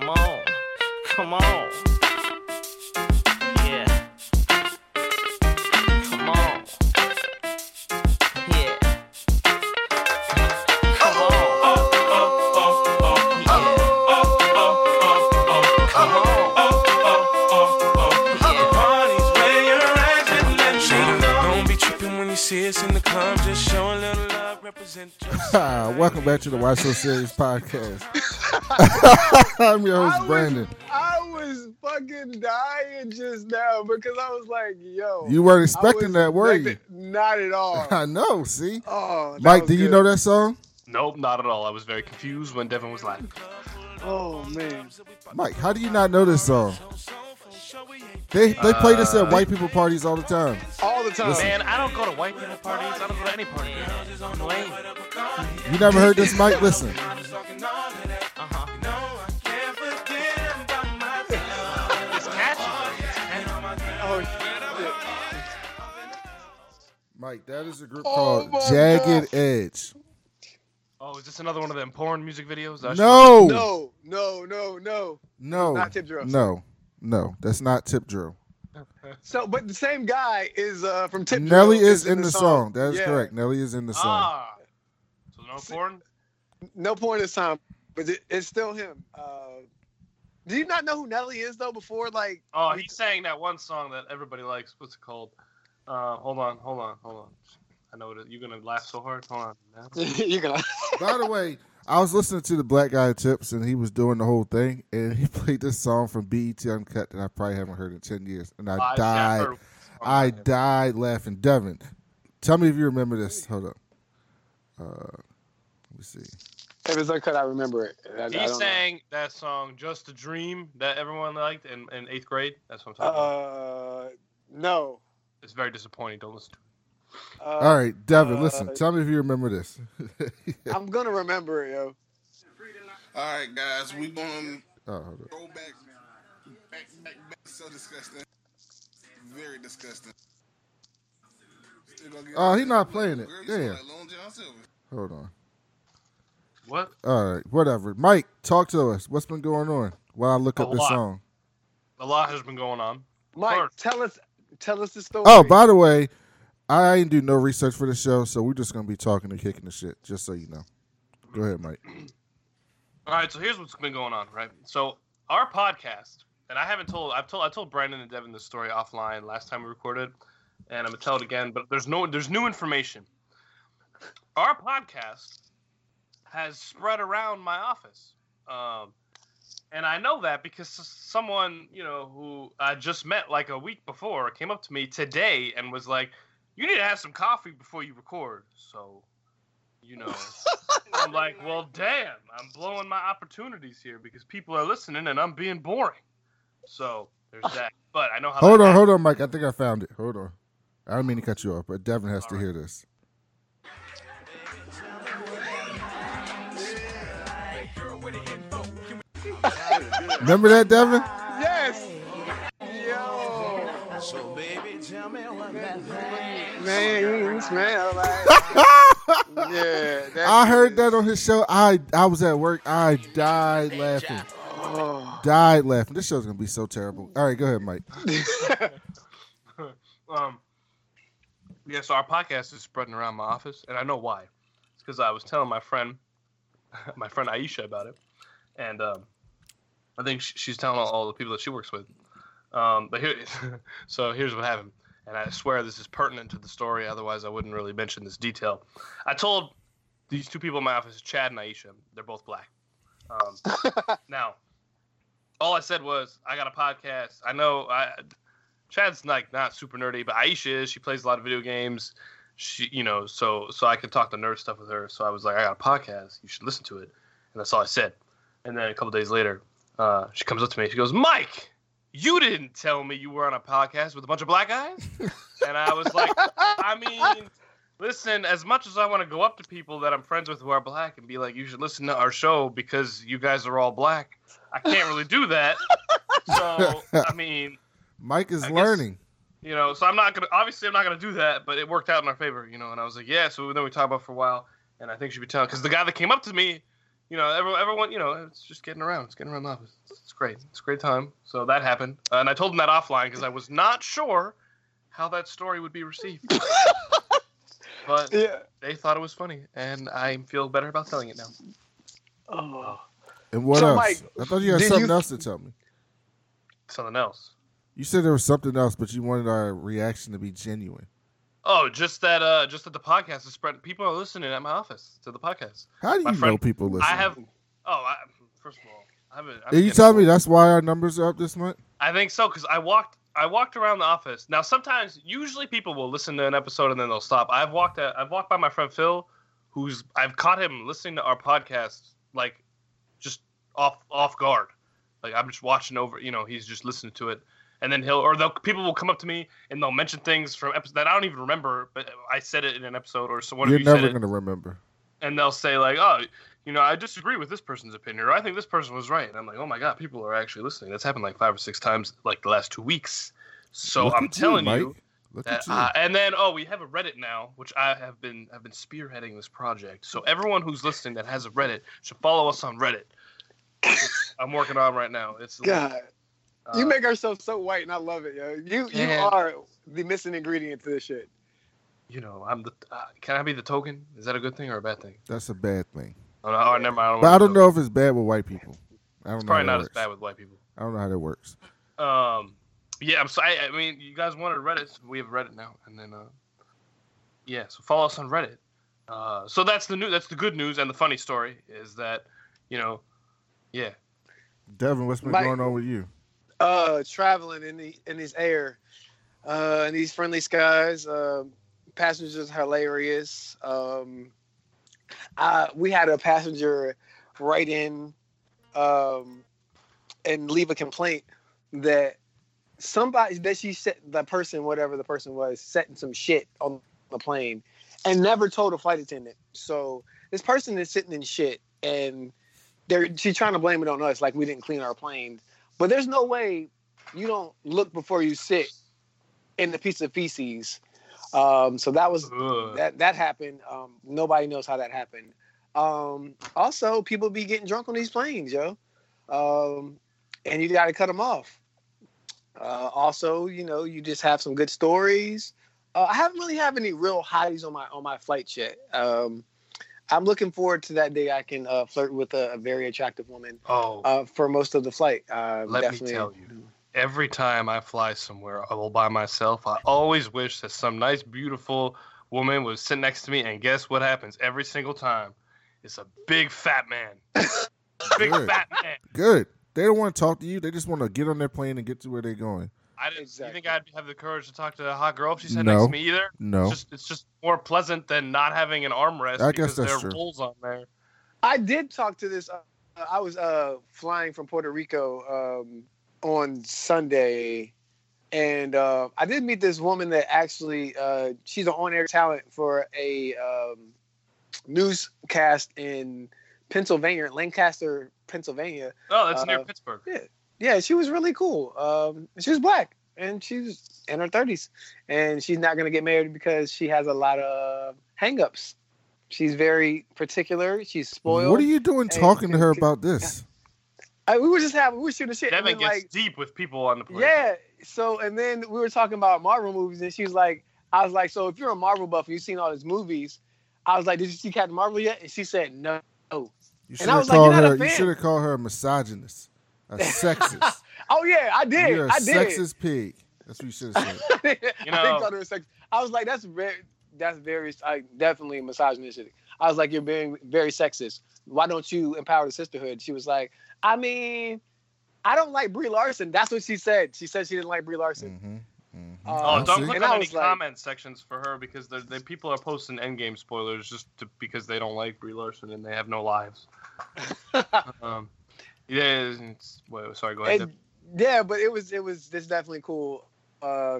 Come on, come on, yeah, come on, yeah, come on, yeah, come on. Welcome back to the Why So Serious podcast. I'm your host, Brandon. I was fucking dying just now because I was like, yo. You weren't expecting that, were you? Not at all. I know, see? Oh, Mike, do you know that song? Nope, not at all. I was very confused when Devin was like, oh, man. Mike, how do you not know this song? They play this at white people parties all the time. All the time. Listen. Man, I don't go to white people parties. I don't go to any party. I'm lame. You never heard this, Mike? Listen. It's catchy. Mike, that is a group called Jagged Edge. Oh, is this another one of them porn music videos? No. No. No. Not Tip Drill. No, that's not Tip Drill. So, but the same guy is from Tip Drill. Nelly is in the song. That is correct. Nelly is in the song. So no porn? No porn this time, but it's still him. Do you not know who Nelly is, though, before? Like, oh, he sang that one song that everybody likes. What's it called? Hold on. I know that you're going to laugh so hard. Hold on. You're going to By the way, I was listening to the Black Guy Tips, and he was doing the whole thing, and he played this song from BET Uncut that I probably haven't heard in 10 years, and I died laughing. Devin, tell me if you remember this. Hold up. Let me see. If it's Uncut, I remember it. He sang that song, Just a Dream, that everyone liked in 8th grade. That's what I'm talking about. No. It's very disappointing. Don't listen to it. All right, Devin, listen. Tell me if you remember this. I'm going to remember it, yo. All right, guys, we're going to go back. So disgusting. Very disgusting. Oh, he's not playing it. Yeah. Hold on. What? All right, whatever. Mike, talk to us. What's been going on while I look up this song? A lot has been going on. Mike, tell us the story. Oh, by the way, I ain't do no research for the show, so we're just going to be talking and kicking the shit, just so you know. Go ahead, Mike. All right, so here's what's been going on, right? So our podcast, and I told Brandon and Devin this story offline last time we recorded, and I'm going to tell it again, but there's new information. Our podcast has spread around my office. And I know that because someone, you know, who I just met like a week before came up to me today and was like, you need to have some coffee before you record. So, you know, I'm like, well, damn, I'm blowing my opportunities here because people are listening and I'm being boring. So there's that. But I know how. Hold on, Mike. I think I found it. Hold on. I don't mean to cut you off, but Devin has to hear this. Remember that, Devin? Yes. Yo. So, baby, tell me what that man, smell like. Yeah, I heard that on his show. I was at work. I died laughing. This show's gonna be so terrible. All right, go ahead, Mike. So our podcast is spreading around my office, and I know why. It's because I was telling my friend Aisha about it, and I think she's telling all the people that she works with. So here's what happened. And I swear this is pertinent to the story, otherwise I wouldn't really mention this detail. I told these two people in my office, Chad and Aisha, they're both black. Now, all I said was, I got a podcast. I know Chad's like not super nerdy, but Aisha is. She plays a lot of video games. She, you know, so I could talk the nerd stuff with her. So I was like, I got a podcast. You should listen to it. And that's all I said. And then a couple days later, she comes up to me. She goes, Mike, you didn't tell me you were on a podcast with a bunch of black guys? And I was like, I mean, listen, as much as I want to go up to people that I'm friends with who are black and be like, you should listen to our show because you guys are all black, I can't really do that. So, I mean, Mike is learning. You know, so I'm not going to do that, but it worked out in our favor, you know. And I was like, yeah, so then we talked about it for a while, and I think she'd be telling, because the guy that came up to me you know, everyone, you know, it's just getting around. It's getting around the office. It's great. It's a great time. So that happened. And I told him that offline because I was not sure how that story would be received. But yeah, they thought it was funny, and I feel better about telling it now. Oh. And what else? Mike, I thought you had something else to tell me. Something else? You said there was something else, but you wanted our reaction to be genuine. Oh, just that the podcast is spread. People are listening at my office to the podcast. How do you know people listen? First of all, are you telling me that's why our numbers are up this month? I think so, because I walked around the office. Now, usually people will listen to an episode and then they'll stop. I've walked by my friend Phil, I've caught him listening to our podcast, like, just off guard. Like, I'm just watching over, you know, he's just listening to it. And then people will come up to me and they'll mention things from episodes that I don't even remember, but I said it in an episode or someone. You're never going to remember. And they'll say, like, oh, you know, I disagree with this person's opinion, or I think this person was right. And I'm like, oh my God, people are actually listening. That's happened like 5 or 6 times, like the last 2 weeks. So I'm telling you. And then, we have a Reddit now, which I've been spearheading this project. So everyone who's listening that has a Reddit should follow us on Reddit. I'm working on right now. It's God. You make ourselves so white, and I love it, yo. You are the missing ingredient to this shit. You know, I'm the. Can I be the token? Is that a good thing or a bad thing? That's a bad thing. Oh, never mind. But I don't know if it's bad with white people. It's probably not as bad with white people. I don't know how that works. Yeah, I'm sorry. I mean, you guys wanted Reddit, so we have Reddit now, and then so follow us on Reddit. So that's the new. That's the good news, and the funny story is that, you know, yeah. Devin, what's been going on with you? Traveling in this air, in these friendly skies. Passengers hilarious. We had a passenger write in and leave a complaint that the person was setting some shit on the plane and never told a flight attendant. So this person is sitting in shit and she's trying to blame it on us, like we didn't clean our plane. But there's no way you don't look before you sit in the piece of feces. So that was that happened. Nobody knows how that happened. Also, people be getting drunk on these planes, yo. And you got to cut them off. Also, you know, you just have some good stories. I haven't really have any real hotties on my flight yet. I'm looking forward to that day I can flirt with a very attractive woman for most of the flight. Let me tell you, every time I fly somewhere all by myself, I always wish that some nice, beautiful woman would sit next to me, and guess what happens every single time? It's a big, fat man. Good. They don't want to talk to you. They just want to get on their plane and get to where they're going. You think I'd have the courage to talk to a hot girl if she sat next to me either? No. It's just more pleasant than not having an armrest because there are rolls on there. I did talk to this. I was flying from Puerto Rico on Sunday, and I did meet this woman that actually she's an on-air talent for a newscast in Pennsylvania, Lancaster, Pennsylvania. Oh, that's near Pittsburgh. Yeah. Yeah, she was really cool. She was black, and she was in her 30s. And she's not going to get married because she has a lot of hang-ups. She's very particular. She's spoiled. What are you doing talking to her about this? We were shooting shit. Devin gets deep with people on the plane. Yeah. So, and then we were talking about Marvel movies, and she was like, I was like, so if you're a Marvel buff and you've seen all these movies, I was like, did you see Captain Marvel yet? And she said, no. You should have called her a misogynist. A sexist. Oh yeah, I did. You're a sexist pig. That's what you should have said. You know, I didn't call her I was like, definitely misogynistic. I was like, you're being very sexist. Why don't you empower the sisterhood? She was like, I mean, I don't like Brie Larson. That's what she said. She said she didn't like Brie Larson. Mm-hmm. Mm-hmm. Don't click on any comment sections for her because the people are posting Endgame spoilers because they don't like Brie Larson and they have no lives. Yeah, sorry, go ahead. Yeah, but it's definitely cool. Yeah,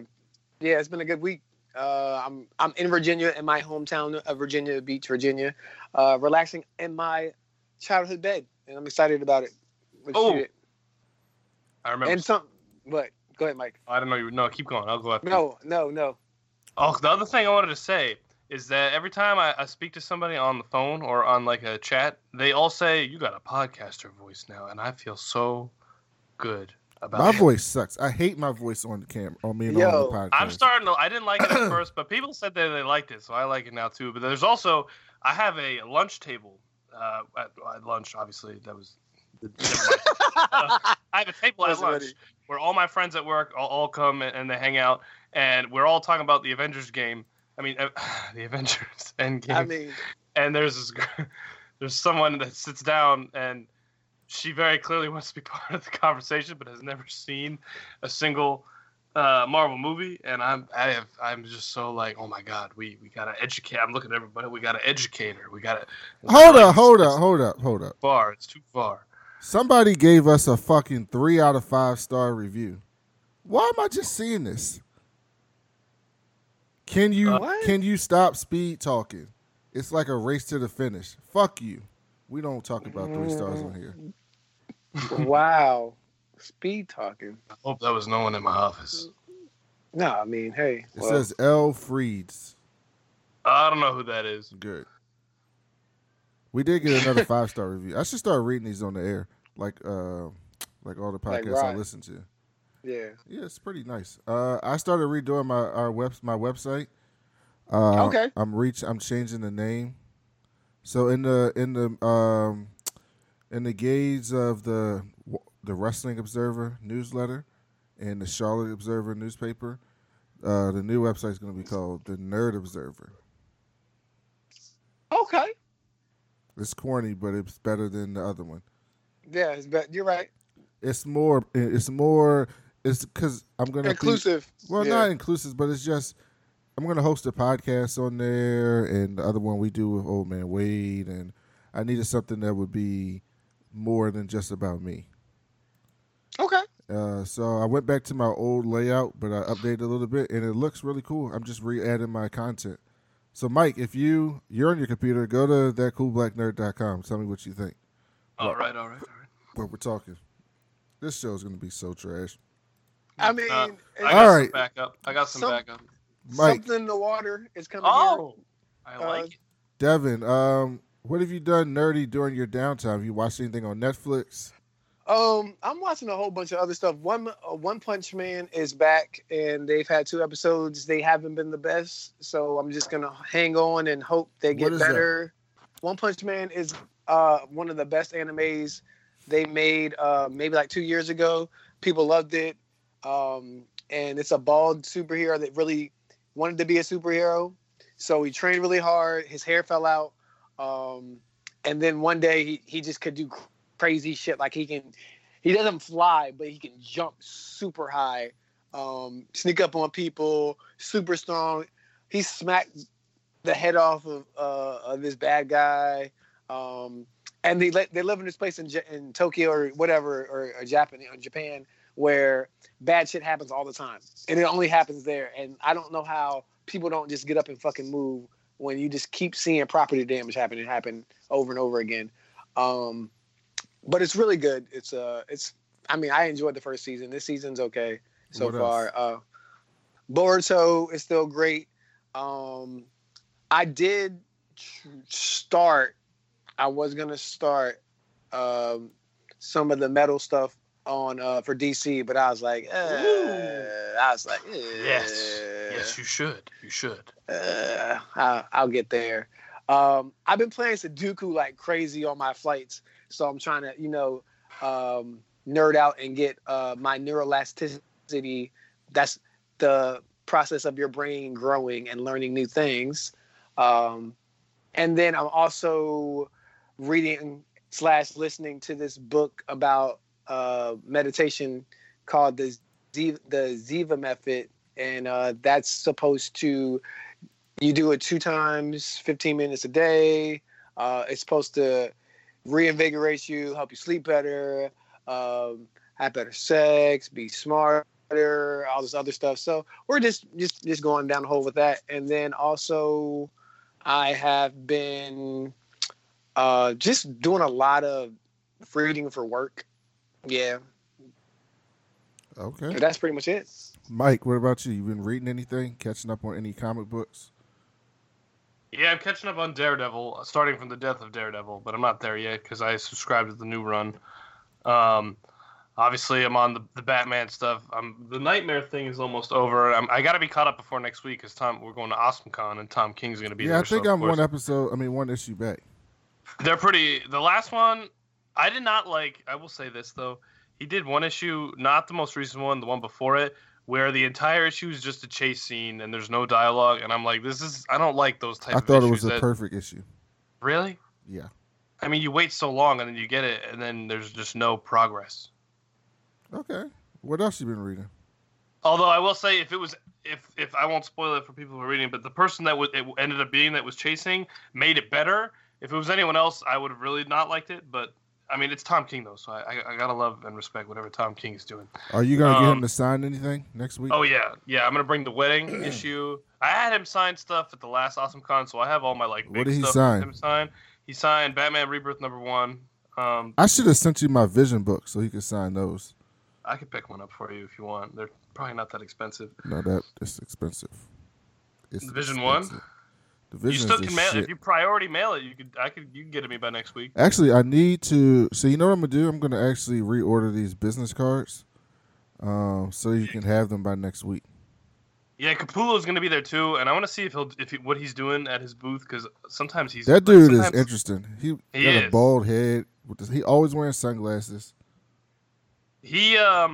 it's been a good week. I'm in Virginia, in my hometown of Virginia Beach, Virginia, relaxing in my childhood bed, and I'm excited about it. I remember. But go ahead, Mike. I don't know. Keep going. I'll go after. No. Oh, the other thing I wanted to say is that every time I speak to somebody on the phone or on like a chat, they all say, you got a podcaster voice now, and I feel so good about it. My voice sucks. I hate my voice on the camera, on me and on the podcast. I'm starting to, I didn't like it at first, but people said that they liked it, so I like it now too. But there's also, I have a lunch table at lunch, obviously, that was... I have a table at lunch where all my friends at work all come and they hang out, and we're all talking about the Avengers game. I mean, the Avengers Endgame. I mean, and there's this girl, there's someone that sits down, and she very clearly wants to be part of the conversation, but has never seen a single Marvel movie. And I'm just so like, oh my god, we gotta educate. I'm looking at everybody. We gotta educate her. We gotta hold up. Far, it's too far. Somebody gave us a fucking 3 out of 5 star review. Why am I just seeing this? Can you stop speed talking? It's like a race to the finish. Fuck you. We don't talk about 3 stars on here. Wow. Speed talking. I hope that was no one in my office. No, I mean, hey. It says L. Freeds. I don't know who that is. Good. We did get another 5-star review. I should start reading these on the air, like all the podcasts I listen to. Yeah. Yeah, it's pretty nice. I started redoing my website. Okay. I'm changing the name. So in the gaze of the Wrestling Observer newsletter and the Charlotte Observer newspaper, the new website is going to be called the Nerd Observer. Okay. It's corny, but it's better than the other one. Yeah, it's better. You're right. It's more. It's because I'm going to inclusive. Not inclusive, but it's just I'm going to host a podcast on there, and the other one we do with Old Man Wade, and I needed something that would be more than just about me. Okay. So I went back to my old layout, but I updated a little bit, and it looks really cool. I'm just re-adding my content. So, Mike, if you're on your computer, go to thatcoolblacknerd.com. Tell me what you think. All right. What we're talking. This show's going to be so trash. I mean, I got some backup. Mike. Something in the water is coming. Oh, here. I like it. Devin, what have you done nerdy during your downtime? Have you watched anything on Netflix? I'm watching a whole bunch of other stuff. One Punch Man is back, and they've had 2 episodes. They haven't been the best, so I'm just gonna hang on and hope they get better. That? One Punch Man is one of the best animes they made maybe like 2 years ago. People loved it. And it's a bald superhero that really wanted to be a superhero. So he trained really hard. His hair fell out. And then one day he just could do crazy shit. Like he doesn't fly, but he can jump super high, sneak up on people, super strong. He smacked the head off of this bad guy. And they live in this place in Tokyo or whatever, or Japan, where bad shit happens all the time, and it only happens there. And I don't know how people don't just get up and fucking move when you just keep seeing property damage happen over and over again. But it's really good. I enjoyed the first season. This season's okay so far. Boruto is still great. I did start. I was gonna start some of the metal stuff on for DC, but I was like, yes, you should. I'll get there. I've been playing Sudoku like crazy on my flights, so I'm trying to, nerd out and get my neuroelasticity. That's the process of your brain growing and learning new things. And then I'm also reading/ listening to this book about meditation called the Ziva Method, and that's supposed to, you do it 2 times, 15 minutes a day. It's supposed to reinvigorate you, help you sleep better, have better sex, be smarter, all this other stuff. So we're just going down the hole with that. And then also I have been just doing a lot of reading for work. Yeah. Okay. So that's pretty much it. Mike, what about you? You been reading anything? Catching up on any comic books? Yeah, I'm catching up on Daredevil, starting from the death of Daredevil, but I'm not there yet because I subscribed to the new run. Obviously, I'm on the Batman stuff. The Nightmare thing is almost over. I got to be caught up before next week because we're going to AwesomeCon and Tom King's going to be there. Yeah, I think I'm one issue back. They're pretty... The last one, I did not like... I will say this, though. He did one issue, not the most recent one, the one before it, where the entire issue is just a chase scene and there's no dialogue, and I'm like, I don't like those types of issues. I thought it was a perfect issue. Really? Yeah. I mean, you wait so long and then you get it, and then there's just no progress. Okay. What else you been reading? Although I will say, if I won't spoil it for people who are reading, but the person that it ended up being that was chasing made it better. If it was anyone else, I would have really not liked it, but I mean, it's Tom King, though, so I got to love and respect whatever Tom King is doing. Are you going to get him to sign anything next week? Oh, yeah. Yeah, I'm going to bring the wedding issue. I had him sign stuff at the last AwesomeCon, so I have all my, like, big stuff. What did he sign? He signed Batman Rebirth #1. I should have sent you my Vision book so he could sign those. I could pick one up for you if you want. They're probably not that expensive. No, it's expensive. It's Vision expensive. 1? You still can mail it. If you priority mail it, you can get it to me by next week. Actually, I need to. So you know what I'm gonna do? I'm gonna actually reorder these business cards, so you can have them by next week. Yeah, Capullo's gonna be there too, and I want to see what he's doing at his booth because sometimes he's that dude is interesting. He got a bald head. He always wearing sunglasses. He's a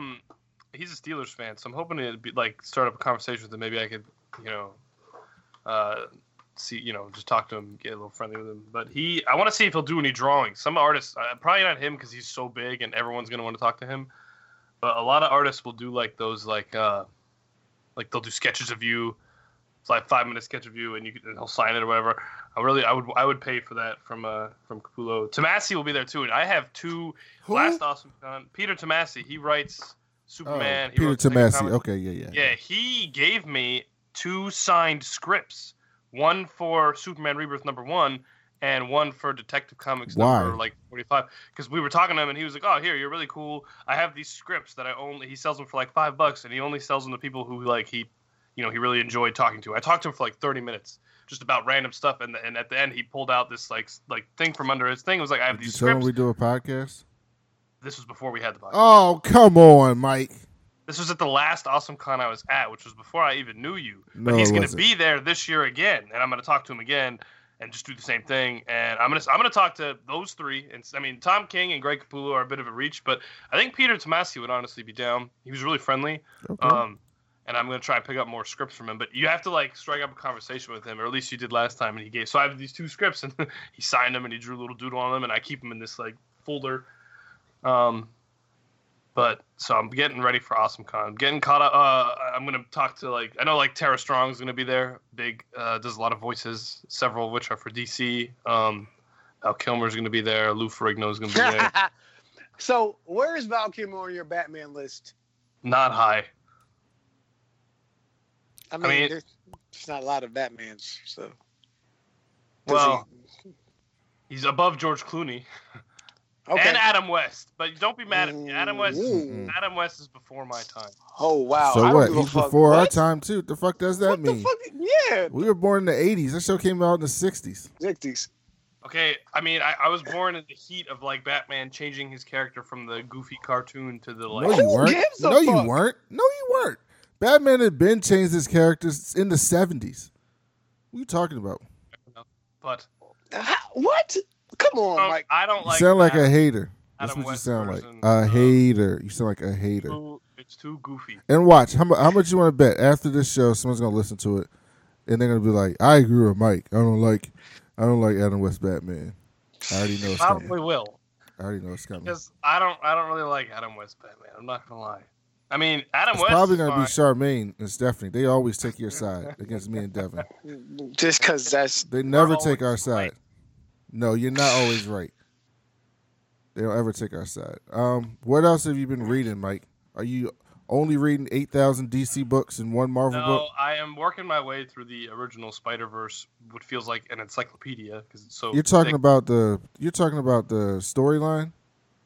Steelers fan, so I'm hoping to start up a conversation with him. Maybe I could, just talk to him, get a little friendly with him. But I want to see if he'll do any drawing. Some artists, probably not him because he's so big and everyone's going to want to talk to him. But a lot of artists will do like those, like they'll do sketches of you, like 5-minute sketch of you, and he'll sign it or whatever. I would pay for that from Capullo. Tomasi will be there too, and I have two. Who? Last AwesomeCon, Peter Tomasi. He writes Superman. Peter Tomasi. Okay, yeah. Yeah, he gave me two signed scripts. One for Superman Rebirth #1 and one for Detective Comics number 45. Because we were talking to him and he was like, "Oh, here, you're really cool. I have these scripts that I own." He sells them for like $5 and he only sells them to people who he really enjoyed talking to. I talked to him for like 30 minutes just about random stuff, and at the end he pulled out this like thing from under his thing. It was like, "I have these scripts." Did you tell him we do a podcast? This was before we had the podcast. Oh, come on, Mike. This was at the last AwesomeCon I was at, which was before I even knew you. But he's going to be there this year again, and I'm going to talk to him again and just do the same thing. And I'm going to talk to those three. And I mean, Tom King and Greg Capullo are a bit of a reach, but I think Peter Tomasi would honestly be down. He was really friendly. Okay. And I'm going to try and pick up more scripts from him. But you have to strike up a conversation with him, or at least you did last time. And so I have these two scripts, and he signed them, and he drew a little doodle on them, and I keep them in this folder. But so I'm getting ready for AwesomeCon. I'm getting caught up. I'm gonna talk to I know Tara Strong's gonna be there. Big does a lot of voices, several of which are for DC. Val Kilmer's gonna be there. Lou Ferrigno's gonna be there. So where is Val Kilmer on your Batman list? Not high. I mean there's not a lot of Batmans. So he's above George Clooney. Okay. And Adam West, but don't be mad at me. Adam West, Adam West is before my time. Oh wow! So what? He's before our time too. The fuck does that mean? What the fuck? Yeah, we were born in the '80s. That show came out in the '60s. Okay, I mean, I was born in the heat of Batman changing his character from the goofy cartoon to the No, you weren't. No, you weren't. Batman had been changed his characters in the '70s. What are you talking about? But what? Come on, Mike. I don't like. You sound like a hater. That's what you sound like. A hater. You sound like a hater. It's too goofy. And watch how much you want to bet after this show, someone's gonna listen to it, and they're gonna be like, "I agree with Mike. I don't like Adam West Batman." I already know it's coming. Probably will. I already know it's coming. Because I don't really like Adam West Batman. I'm not gonna lie. I mean, Adam West. It's probably going to be Charmaine and Stephanie. They always take your side against me and Devin. Just because that's they never take our side. Right. No, you're not always right. They don't ever take our side. What else have you been reading, Mike? Are you only reading 8,000 DC books and one Marvel book? No, I am working my way through the original Spider-Verse, which feels like an encyclopedia because it's so. You're talking about the storyline.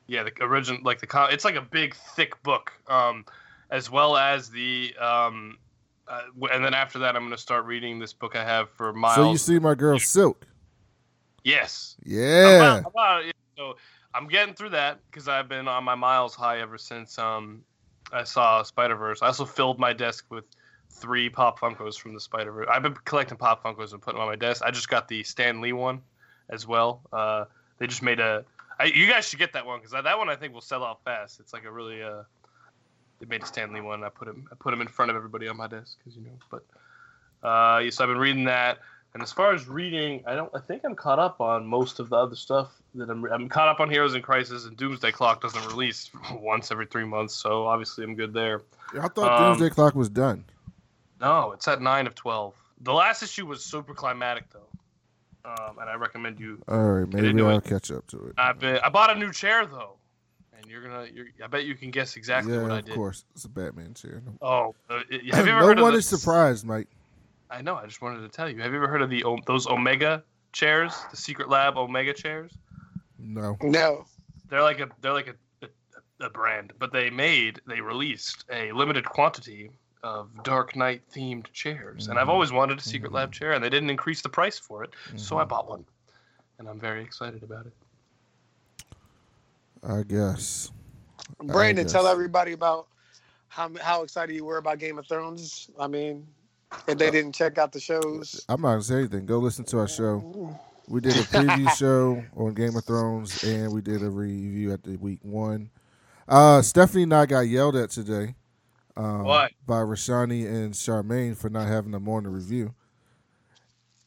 Yeah, the original, it's like a big thick book, as well as the and then after that, I'm going to start reading this book I have for Miles. So you see my girl Silk? Yes. Yeah. So I'm getting through that because I've been on my Miles high ever since I saw Spider-Verse. I also filled my desk with 3 Pop Funkos from the Spider-Verse. I've been collecting Pop Funkos and putting them on my desk. I just got the Stan Lee one as well. They just made a... you guys should get that one because that one I think will sell out fast. It's like a really... They made a Stan Lee one. I put him in front of everybody on my desk because, you know. But yeah, so I've been reading that. And as far as reading, I think I'm caught up on most of the other stuff that I'm caught up on. Heroes in Crisis and Doomsday Clock doesn't release once every 3 months, so obviously I'm good there. I thought Doomsday Clock was done. No, it's at 9 of 12. The last issue was super climatic though, and I recommend you. All right, maybe I'll catch up to it. I bought a new chair though, and I bet you can guess exactly what I did. Of course, it's a Batman chair. Oh, have you ever heard of? No one is surprised, Mike. I know. I just wanted to tell you. Have you ever heard of those Omega chairs, the Secret Lab Omega chairs? No. They're like a brand, but they released a limited quantity of Dark Knight themed chairs, and I've always wanted a Secret Lab chair, and they didn't increase the price for it, so I bought one, and I'm very excited about it. I guess. Brandon, tell everybody about how excited you were about Game of Thrones. I mean. If they didn't check out the shows, I'm not going to say anything. Go listen to our show. We did a preview show on Game of Thrones, and we did a review at the week one. Stephanie and I got yelled at today by Rashani and Charmaine for not having them on the review.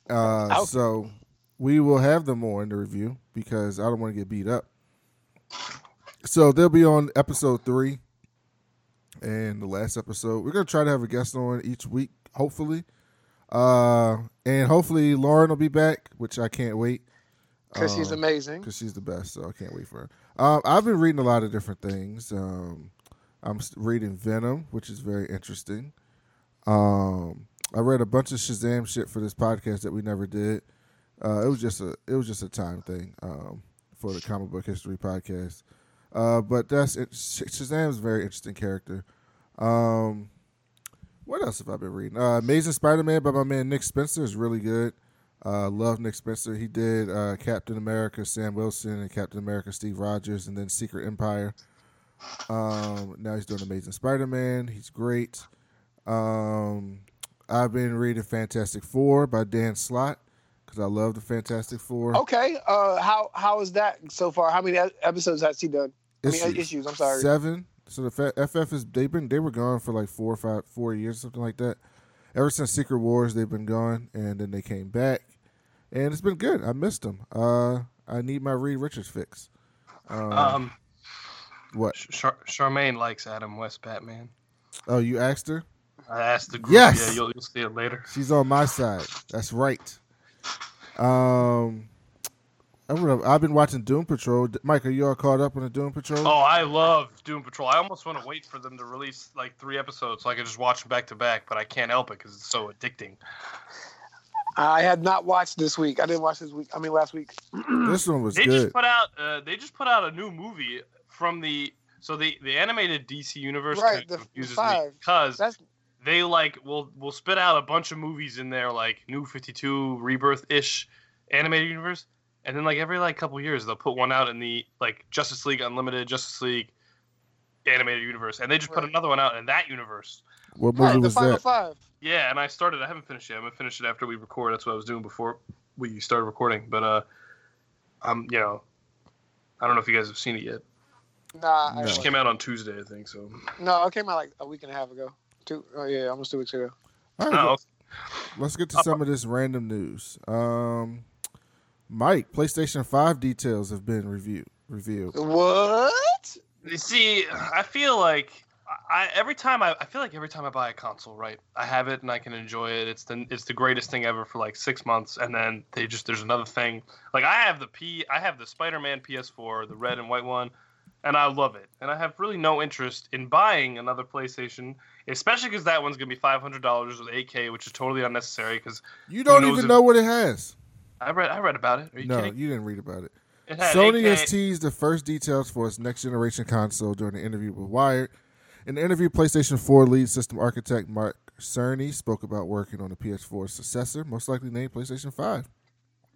So we will have them on the review because I don't want to get beat up. So they'll be on episode 3 and the last episode. We're going to try to have a guest on each week. Hopefully. And hopefully Lauren will be back, which I can't wait. Because she's amazing. Because she's the best, so I can't wait for her. I've been reading a lot of different things. I'm reading Venom, which is very interesting. I read a bunch of Shazam shit for this podcast that we never did. It was just a time thing for the Comic Book History podcast. But that's it. Shazam's a very interesting character. What else have I been reading? Amazing Spider-Man by my man Nick Spencer is really good. Love Nick Spencer. He did Captain America, Sam Wilson, and Captain America, Steve Rogers, and then Secret Empire. Now he's doing Amazing Spider-Man. He's great. I've been reading Fantastic Four by Dan Slott because I love the Fantastic Four. Okay. How is that so far? How many episodes has he done? Issues. I'm sorry. 7. So the FF is they were gone for like 4 years, something like that. Ever since Secret Wars, they've been gone, and then they came back, and it's been good. I missed them. I need my Reed Richards fix. What? Charmaine likes Adam West Batman. Oh, you asked her? I asked the group. Yes. Yeah, you'll see it later. She's on my side. That's right. I've been watching Doom Patrol. Mike, are you all caught up on the Doom Patrol? Oh, I love Doom Patrol. I almost want to wait for them to release like 3 episodes so I can just watch them back to back, but I can't help it because it's so addicting. I had not watched this week. I didn't watch this week. I mean, last week. This one was good. They just put out a new movie from the animated DC universe. Right, confuses me because they like will spit out a bunch of movies in their like New 52 Rebirth ish animated universe. And then, like, every, like, couple years, they'll put one out in the, like, Justice League Unlimited, Justice League animated universe. And they just put another one out in that universe. What movie was that? The Final 5. Yeah, and I haven't finished it. I'm going to finish it after we record. That's what I was doing before we started recording. But, you know, I don't know if you guys have seen it yet. Nah. It just came out on Tuesday, I think, so. No, it came out, like, a week and a half ago. Almost 2 weeks ago. All right. Let's get to some of this random news. Mike, PlayStation 5 details have been revealed. What? You see, I feel like every time I buy a console, right, I have it and I can enjoy it. It's the greatest thing ever for like 6 months, and then there's another thing. Like I have the Spider-Man PS4, the red and white one, and I love it. And I have really no interest in buying another PlayStation, especially because that one's gonna be $500 with 8K, which is totally unnecessary because you don't even know what it has. I read about it. Are you kidding? No, you didn't read about it. Sony has teased the first details for its next-generation console during an interview with Wired. In the interview, PlayStation 4 lead system architect Mark Cerny spoke about working on a PS4 successor, most likely named PlayStation 5,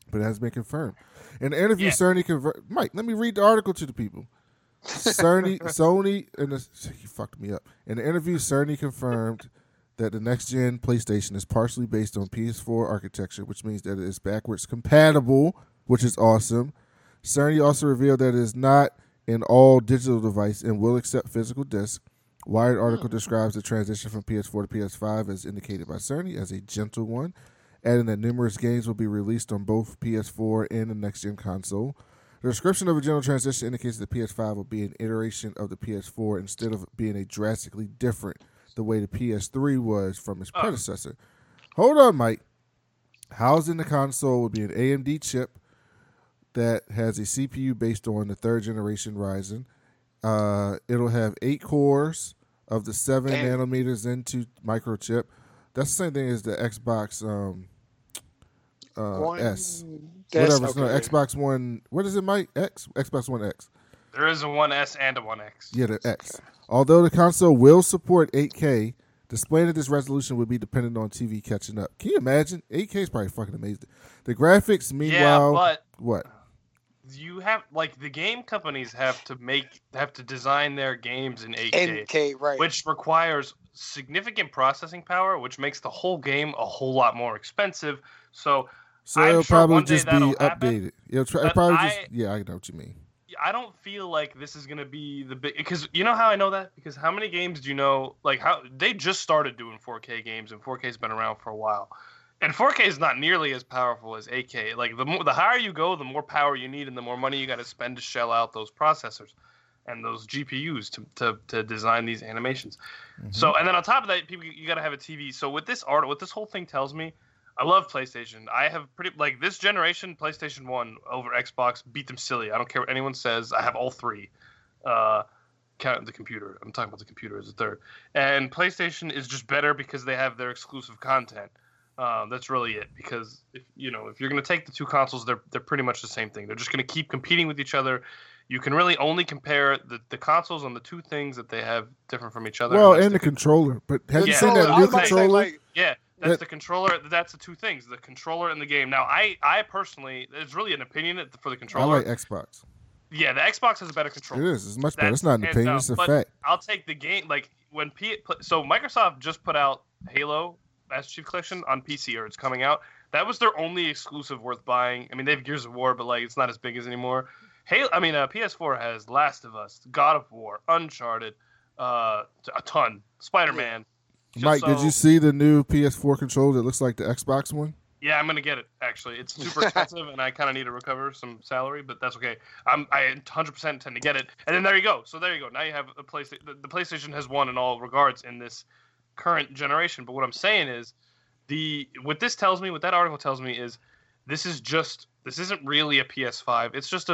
but it has been confirmed. In the interview, Cerny confirmed. Mike, let me read the article to the people. Sony, and you fucked me up. In the interview, Cerny confirmed that the next-gen PlayStation is partially based on PS4 architecture, which means that it is backwards compatible, which is awesome. Cerny also revealed that it is not an all-digital device and will accept physical discs. Wired article describes the transition from PS4 to PS5 as indicated by Cerny as a gentle one, adding that numerous games will be released on both PS4 and the next-gen console. The description of a general transition indicates that PS5 will be an iteration of the PS4 instead of being a drastically different the way the PS3 was from its predecessor. Hold on, Mike. Housing the console will be an AMD chip that has a CPU based on the third generation Ryzen. It'll have 8 cores of the 7 nanometers into microchip. That's the same thing as the Xbox S. Whatever. Okay. No, Xbox One. What is it, Mike? X? Xbox One X. There is a One S and a One X. Yeah, the X. Okay. Although the console will support 8K, displaying at this resolution would be dependent on TV catching up. Can you imagine? 8K is probably fucking amazing. The graphics, meanwhile, what? You have, like, the game companies have to design their games in 8K, right? Which requires significant processing power, which makes the whole game a whole lot more expensive. So it'll probably just be updated. I know what you mean. I don't feel like this is going to be the big, because you know how I know that? Because how many games do you know, like, how they just started doing 4K games, and 4K's been around for a while. And 4K is not nearly as powerful as 8K. Like, the higher you go, the more power you need and the more money you got to spend to shell out those processors and those GPUs to design these animations. Mm-hmm. So, and then on top of that, people, you got to have a TV. So with this art, what this whole thing tells me, I love PlayStation. I have this generation, PlayStation 1 over Xbox, beat them silly. I don't care what anyone says. I have all three. Count the computer. I'm talking about the computer as a third. And PlayStation is just better because they have their exclusive content. That's really it. Because if you're going to take the two consoles, they're pretty much the same thing. They're just going to keep competing with each other. You can really only compare the consoles on the two things that they have different from each other. Well, and the controller. But have you seen that new controller? That's the controller. That's the two things: the controller and the game. Now, I personally, there's really an opinion for the controller. I like Xbox. Yeah, the Xbox has a better controller. It is. It's much better. It's not an opinion. It's a fact. I'll take the game. Like so Microsoft just put out Halo Master Chief Collection on PC, or it's coming out. That was their only exclusive worth buying. I mean, they have Gears of War, but it's not as big as anymore. PS4 has Last of Us, God of War, Uncharted, a ton, Spider-Man. Yeah. Mike, did you see the new PS4 controller that looks like the Xbox one? Yeah, I'm going to get it, actually. It's super expensive, and I kind of need to recover some salary, but that's okay. I 100% intend to get it. And then there you go. So there you go. Now you have a PlayStation. The PlayStation has won in all regards in this current generation. But what I'm saying is, what that article tells me is, this isn't really a PS5. It's just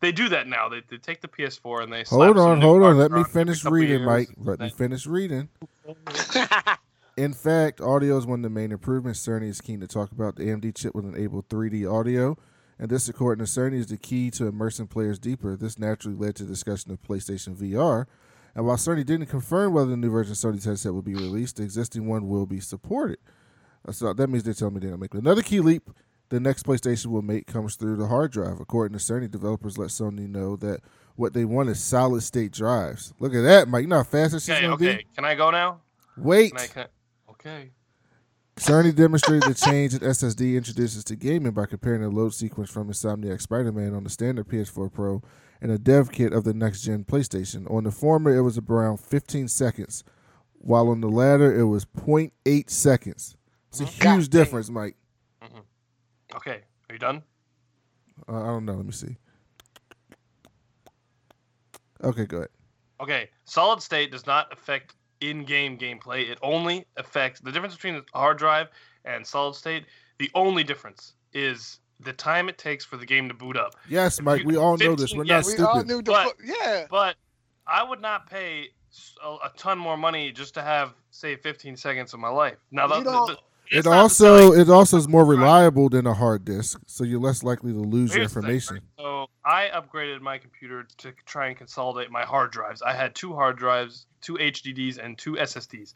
they do that now. They take the PS4 and they hold on. Let me finish reading, Mike. Let me finish reading. In fact, audio is one of the main improvements Cerny is keen to talk about. The AMD chip will enable 3D audio, and this, according to Cerny, is the key to immersing players deeper. This naturally led to discussion of PlayStation VR. And while Cerny didn't confirm whether the new version of Sony's headset will be released, the existing one will be supported. So that means they're telling me they're going to make another key leap. The next PlayStation will make comes through the hard drive. According to Cerny, developers let Sony know that what they want is solid-state drives. Look at that, Mike. You know how fast this is going to be? Okay, can I go now? Wait. Okay. Cerny demonstrated the change that SSD introduces to gaming by comparing the load sequence from Insomniac Spider-Man on the standard PS4 Pro and a dev kit of the next-gen PlayStation. On the former, it was around 15 seconds, while on the latter, it was 0.8 seconds. It's a huge difference, Mike. Mm-hmm. Okay, are you done? I don't know. Let me see. Okay, go ahead. Okay, solid state does not affect in-game gameplay. It only affects the difference between the hard drive and solid state. The only difference is the time it takes for the game to boot up. Yes, Mike, we all know this. We're not stupid. We all knew but I would not pay a ton more money just to have, say, 15 seconds of my life. Now, It also is more reliable than a hard disk, so you're less likely to lose your information. So I upgraded my computer to try and consolidate my hard drives. I had 2 hard drives, 2 HDDs, and 2 SSDs.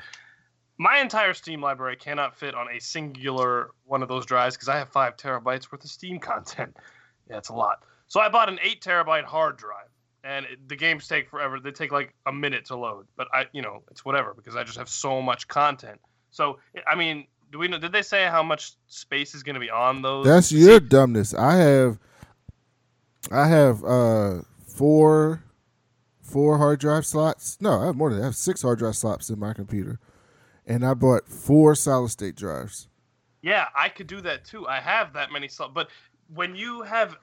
My entire Steam library cannot fit on a singular one of those drives because I have 5 terabytes worth of Steam content. Yeah, it's a lot. So I bought an 8 terabyte hard drive, and the games take forever. They take like a minute to load, but it's whatever because I just have so much content. So I mean, do we know? Did they say how much space is going to be on those? That's your dumbness. I have four hard drive slots. No, I have more than that. I have 6 hard drive slots in my computer. And I bought 4 solid-state drives. Yeah, I could do that too. I have that many stuff. But when you have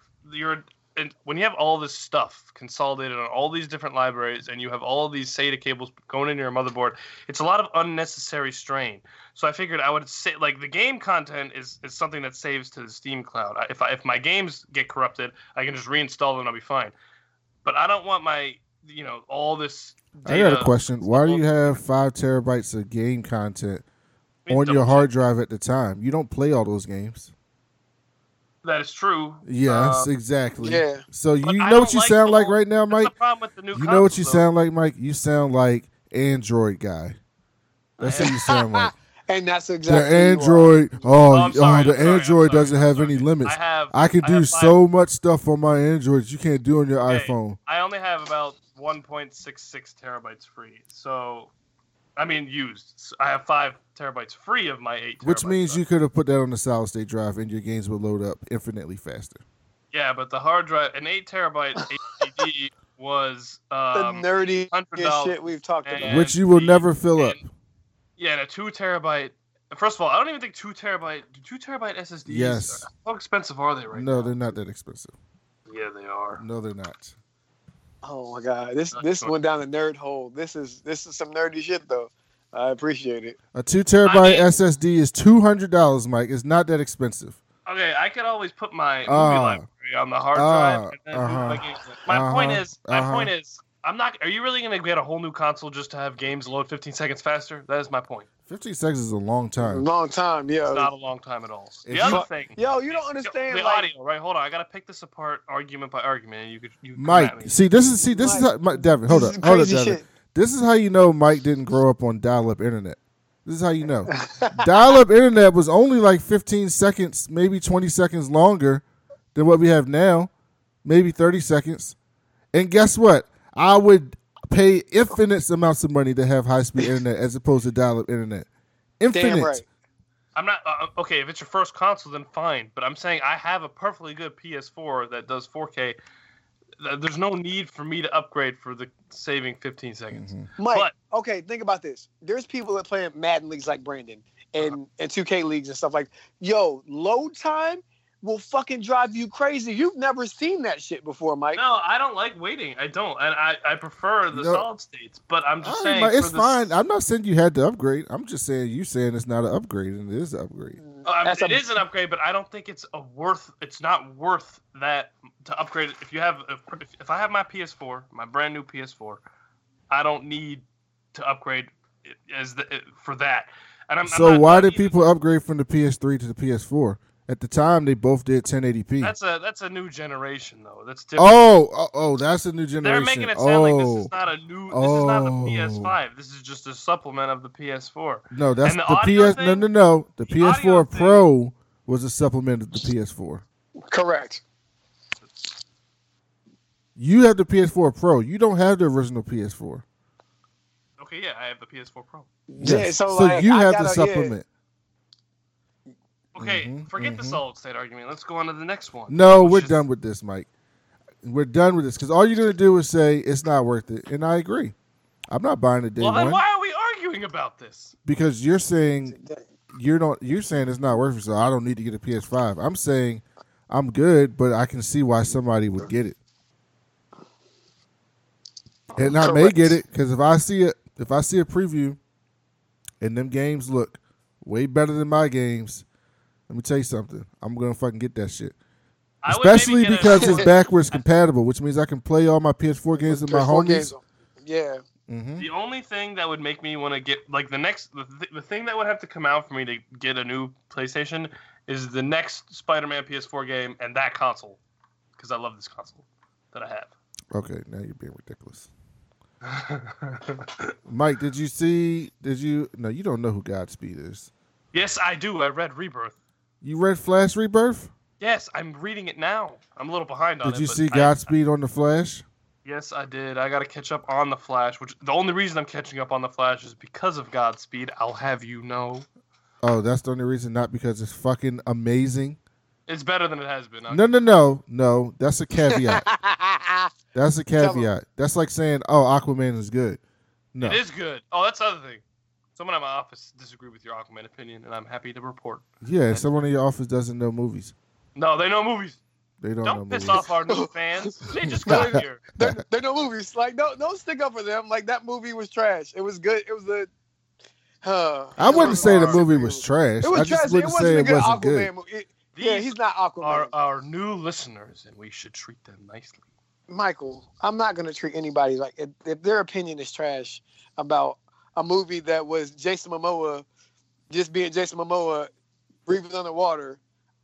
all this stuff consolidated on all these different libraries, and you have all of these SATA cables going into your motherboard, it's a lot of unnecessary strain. So I figured I would say, like, the game content is something that saves to the Steam cloud. If my games get corrupted, I can just reinstall them and I'll be fine. But I don't want my all this data. I got a question. Why do you have 5 terabytes of game content on your hard drive at the time? You don't play all those games. That is true. Yes, exactly. Yeah. So you know what you sound like right now, Mike? That's the problem with the new console, know what you sound like, Mike? You sound like Android guy. That's what you sound like. And that's exactly the Android. Android doesn't have any limits. I can do so much stuff on my Androids you can't do on your iPhone. I only have about 1.66 terabytes free. So, I mean, used. So I have 5 terabytes free of my 8 terabytes. Which means you could have put that on the solid state drive and your games would load up infinitely faster. Yeah, but the hard drive, an 8 terabyte HDD was the nerdiest shit we've talked about. Which you will never fill up. Yeah, and a 2 terabyte. First of all, I don't even think 2 terabyte. Do 2 terabyte SSDs? Yes. How expensive are they right now? No, they're not that expensive. Yeah, they are. No, they're not. Oh my god, this went down the nerd hole. This is some nerdy shit though. I appreciate it. A 2 terabyte SSD is $200, Mike. It's not that expensive. Okay, I could always put my movie library on the hard drive. And then my point is, I'm not. Are you really going to get a whole new console just to have games load 15 seconds faster? That is my point. 15 seconds is a long time. Long time, yeah. It's not a long time at all. The other thing. Yo, you don't understand. The audio, right? Hold on. I got to pick this apart argument by argument. You Mike, this is how, Devin, hold on, Devin. Shit. This is how you know Mike didn't grow up on dial-up internet. This is how you know. Dial-up internet was only like 15 seconds, maybe 20 seconds longer than what we have now, maybe 30 seconds. And guess what? I would pay infinite amounts of money to have high-speed internet as opposed to dial-up internet. Infinite. Damn right. I'm not okay. If it's your first console, then fine. But I'm saying I have a perfectly good PS4 that does 4K. There's no need for me to upgrade for the saving 15 seconds. Mm-hmm. Mike, think about this. There's people that play Madden leagues like Brandon and 2K leagues and stuff like. Yo, load time will fucking drive you crazy. You've never seen that shit before, Mike. No, I don't like waiting. I don't. And I prefer the solid states. But I'm just saying... It's fine. I'm not saying you had to upgrade. I'm just saying you saying it's not an upgrade, and it is an upgrade. It is an upgrade, but I don't think it's It's not worth that to upgrade. If I have my PS4, my brand new PS4, I don't need to upgrade for that. And why did people upgrade from the PS3 to the PS4? At the time, they both did 1080p. That's a new generation, though. That's different. Oh, that's a new generation. They're making it sound like this is not a new. This is not a PS5. This is just a supplement of the PS4. No, that's and the PS. Thing, no. The PS4 Pro was a supplement of the PS4. Correct. You have the PS4 Pro. You don't have the original PS4. Okay, yeah, I have the PS4 Pro. Yes. Yeah, so you have the supplement. Yeah. Okay, forget the solid state argument. Let's go on to the next one. No, we're done with this, Mike. We're done with this because all you're going to do is say it's not worth it, and I agree. I'm not buying it day one. Well, then why are we arguing about this? Because you're saying you're saying it's not worth it, so I don't need to get a PS5. I'm saying I'm good, but I can see why somebody would get it, and I may get it because if I see a preview, and them games look way better than my games. Let me tell you something. I'm going to fucking get that shit. Especially because it's backwards compatible, which means I can play all my PS4 games with my homies. Yeah. Mm-hmm. The only thing that would make me want to get, like, the thing that would have to come out for me to get a new PlayStation is the next Spider-Man PS4 game and that console. Because I love this console that I have. Okay, now you're being ridiculous. Mike, did you see? No, you don't know who Godspeed is. Yes, I do. I read Rebirth. You read Flash Rebirth? Yes, I'm reading it now. I'm a little behind on it. Did you see Godspeed on the Flash? Yes, I did. I got to catch up on the Flash. Which the only reason I'm catching up on the Flash is because of Godspeed. I'll have you know. Oh, that's the only reason, not because it's fucking amazing. It's better than it has been. Okay. No. That's a caveat. That's a caveat. That's like saying, "Oh, Aquaman is good." No, it is good. Oh, that's the other thing. Someone in my office disagreed with your Aquaman opinion, and I'm happy to report. Yeah, and someone in your office doesn't know movies. No, they know movies. They don't know piss movies. Off our new fans. They just come here. They know movies. Like, don't stick up for them. Like, that movie was trash. It was good. It was a. I wouldn't say the movie was trash. It was trash. It wasn't a good Aquaman movie. Yeah, he's not Aquaman. Our new listeners, and we should treat them nicely. Michael, I'm not going to treat anybody like if their opinion is trash about a movie that was Jason Momoa just being Jason Momoa breathing underwater.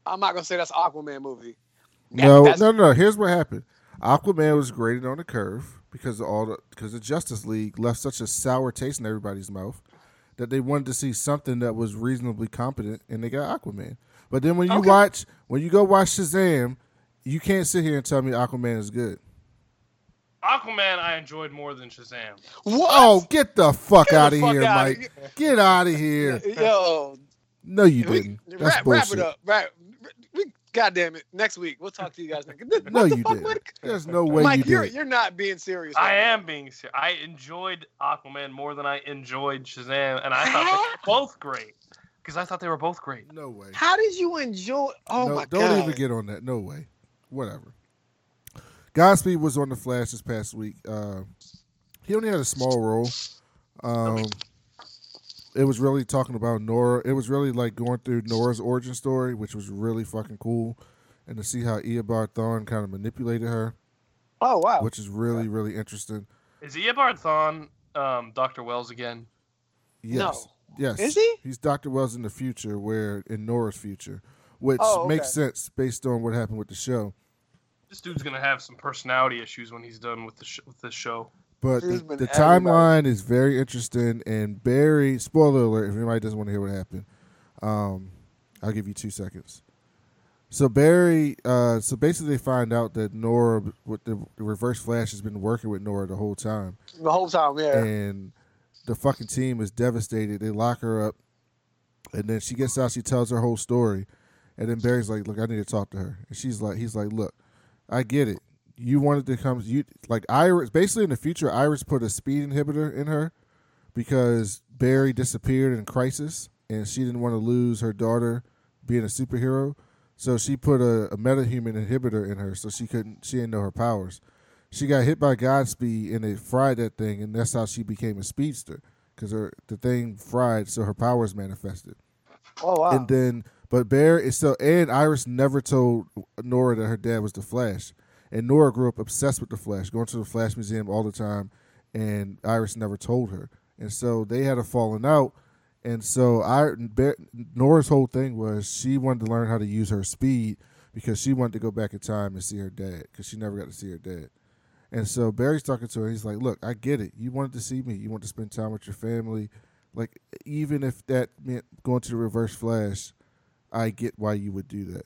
I'm not going to say that's an Aquaman movie. No. Here's what happened. Aquaman was graded on the curve because the Justice League left such a sour taste in everybody's mouth that they wanted to see something that was reasonably competent, and they got Aquaman. But then when you go watch Shazam, you can't sit here and tell me Aquaman is good. Aquaman I enjoyed more than Shazam. Whoa, get the fuck out of here, Mike. Get out of here. Yo. No, you didn't. That's bullshit. Wrap it up. Right. God damn it. Next week, we'll talk to you guys. No, you didn't. Mike? There's no way Mike, you did. You're not being serious. I am being serious. I enjoyed Aquaman more than I enjoyed Shazam, and I thought they were both great. Because I thought they were both great. No way. How did you enjoy? Oh my God. Don't even get on that. No way. Whatever. Godspeed was on The Flash this past week. He only had a small role. It was really talking about Nora. It was really like going through Nora's origin story, which was really fucking cool. And to see how Eobard Thawne kind of manipulated her. Oh, wow. Which is really, really interesting. Is Eobard Thawne Dr. Wells again? Yes. No. Yes. Is he? He's Dr. Wells in the future, in Nora's future, which makes sense based on what happened with the show. This dude's gonna have some personality issues when he's done with this show. But the timeline is very interesting. And Barry, spoiler alert, if anybody doesn't want to hear what happened, I'll give you 2 seconds. So Barry, so basically, they find out that Nora, with the Reverse Flash, has been working with Nora the whole time. The whole time, yeah. And the fucking team is devastated. They lock her up, and then she gets out. She tells her whole story, and then Barry's like, "Look, I need to talk to her." And he's like, "Look. I get it. You wanted to come. You like Iris. Basically, in the future, Iris put a speed inhibitor in her because Barry disappeared in Crisis, and she didn't want to lose her daughter being a superhero. So she put a metahuman inhibitor in her, so she didn't know her powers. She got hit by Godspeed, and they fried that thing, and that's how she became a speedster because the thing fried, so her powers manifested. Oh wow! And then. But Barry is still, and Iris never told Nora that her dad was the Flash. And Nora grew up obsessed with the Flash, going to the Flash Museum all the time, and Iris never told her. And so they had a falling out. And so Nora's whole thing was she wanted to learn how to use her speed because she wanted to go back in time and see her dad because she never got to see her dad. And so Barry's talking to her, and he's like, "Look, I get it. You wanted to see me. You want to spend time with your family. Like, even if that meant going to the Reverse Flash, I get why you would do that."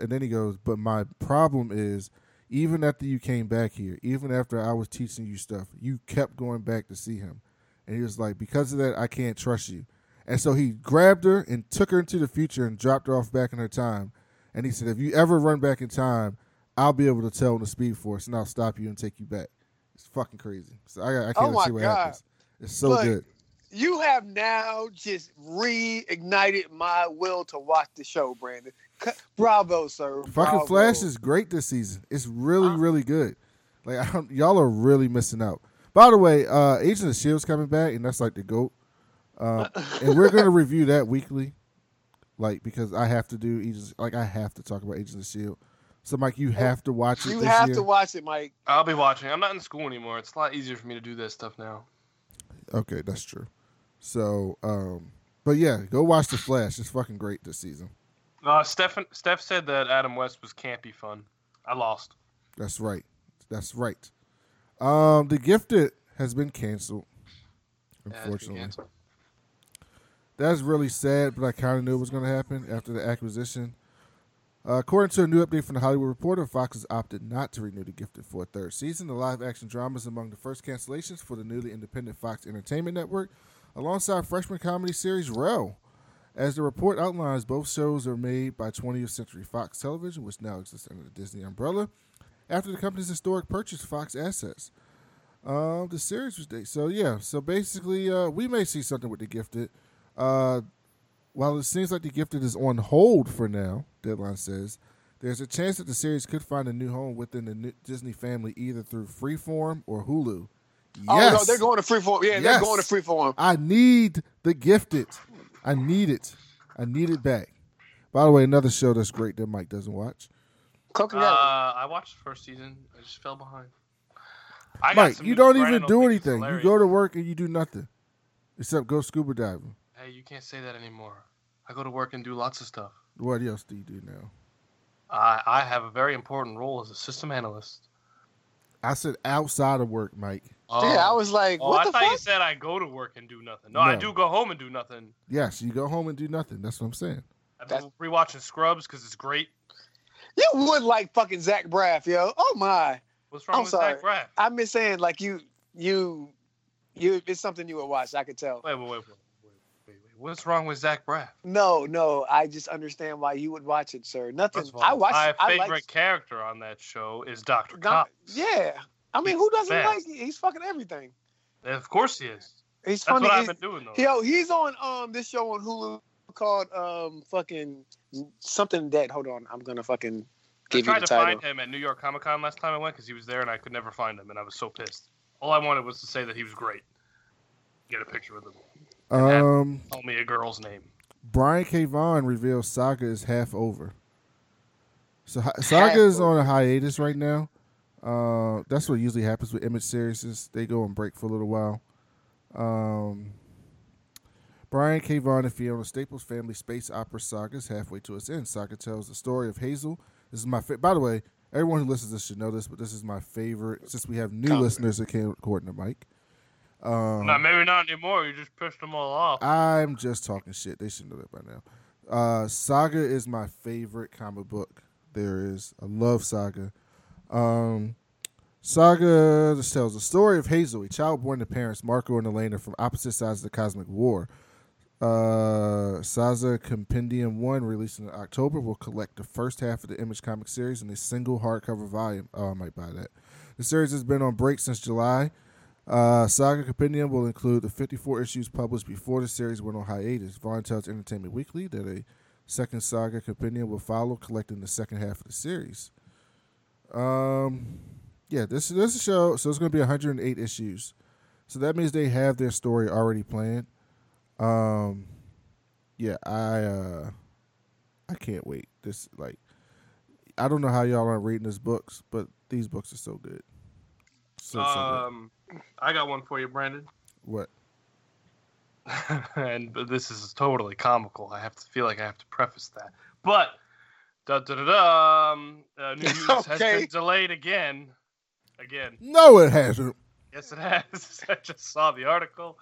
And then he goes, "But my problem is, even after you came back here, even after I was teaching you stuff, you kept going back to see him." And he was like, "Because of that, I can't trust you." And so he grabbed her and took her into the future and dropped her off back in her time. And he said, "If you ever run back in time, I'll be able to tell on the Speed Force, and I'll stop you and take you back." It's fucking crazy. So I can't see what happens. It's so good. You have now just reignited my will to watch the show, Brandon. Bravo, sir. Fucking Flash is great this season. It's really, really good. Like, y'all are really missing out. By the way, Agent of S.H.I.E.L.D.'s coming back, and that's like the GOAT. And we're going to review that weekly, like, because I have to do I have to talk about Agent of S.H.I.E.L.D. So, Mike, you have to watch it. You have to watch it, Mike. I'll be watching. I'm not in school anymore. It's a lot easier for me to do that stuff now. Okay, that's true. So, but yeah, go watch The Flash. It's fucking great this season. Steph said that Adam West was campy fun. I lost. That's right. The Gifted has been canceled, unfortunately. That's really sad, but I kind of knew it was going to happen after the acquisition. According to a new update from The Hollywood Reporter, Fox has opted not to renew The Gifted for a third season. The live-action drama is among the first cancellations for the newly independent Fox Entertainment Network, alongside freshman comedy series Rel. As the report outlines, both shows are made by 20th Century Fox Television, which now exists under the Disney umbrella, after the company's historic purchase Fox assets. The series was... So basically, we may see something with The Gifted. While it seems like The Gifted is on hold for now, Deadline says, there's a chance that the series could find a new home within the Disney family, either through Freeform or Hulu. Yes. Oh, no, they're going to Freeform. Yeah, yes. They're going to Freeform. I need The Gifted. I need it. I need it back. By the way, another show that's great that Mike doesn't watch. I watched the first season. I just fell behind. Mike, you don't even do anything. You go to work and you do nothing. Except go scuba diving. Hey, you can't say that anymore. I go to work and do lots of stuff. What else do you do now? I have a very important role as a system analyst. I said outside of work, Mike. Yeah, I was like, what the fuck? You said I go to work and do nothing. No, I do go home and do nothing. Yes, you go home and do nothing. That's what I'm saying. I've been rewatching Scrubs because it's great. You would like fucking Zach Braff, yo. Oh, my. What's wrong with Zach Braff? I'm just saying, like, you, it's something you would watch. I could tell. Wait. What's wrong with Zach Braff? No. I just understand why you would watch it, sir. Nothing. All, my favorite character on that show is Dr. Cox. Yeah. I mean, who doesn't like it? He's fucking everything. Of course he is. He's funny. That's what I've been doing, though. Yo, he's on this show on Hulu called fucking something that... Hold on. I'm going to fucking give you the title. I tried to find him at New York Comic Con last time I went because he was there and I could never find him and I was so pissed. All I wanted was to say that he was great. Get a picture with him. Tell me a girl's name. Brian K. Vaughan reveals Saga is half over. So Saga is on a hiatus right now. That's what usually happens with image series. They go on break for a little while. Brian K. Vaughan and Fiona Staples' family space opera Saga is halfway to its end. Saga tells the story of Hazel. This is my by the way, everyone who listens to this should know this, but this is my favorite since we have new listeners that came according to Mike. No, maybe not anymore. You just pissed them all off. I'm just talking shit. They should know that by now. Saga is my favorite comic book there is. I love Saga. Saga tells the story of Hazel, a child born to parents Marco and Elena from opposite sides of the cosmic war. Saga Compendium 1, released in October, will collect the first half of the Image comic series in a single hardcover volume. Oh, I might buy that. The series has been on break since July. Saga Compendium will include the 54 issues published before the series went on hiatus. Vaughan tells Entertainment Weekly that a second Saga Compendium will follow, collecting the second half of the series. This is a show, so it's going to be 108 issues. So that means they have their story already planned. I can't wait. This I don't know how y'all are reading these books, but these books are so good. I got one for you, Brandon. What? And this is totally comical. I have to feel like I have to preface that. But news has been delayed again. No, it hasn't. Yes, it has. I just saw the article.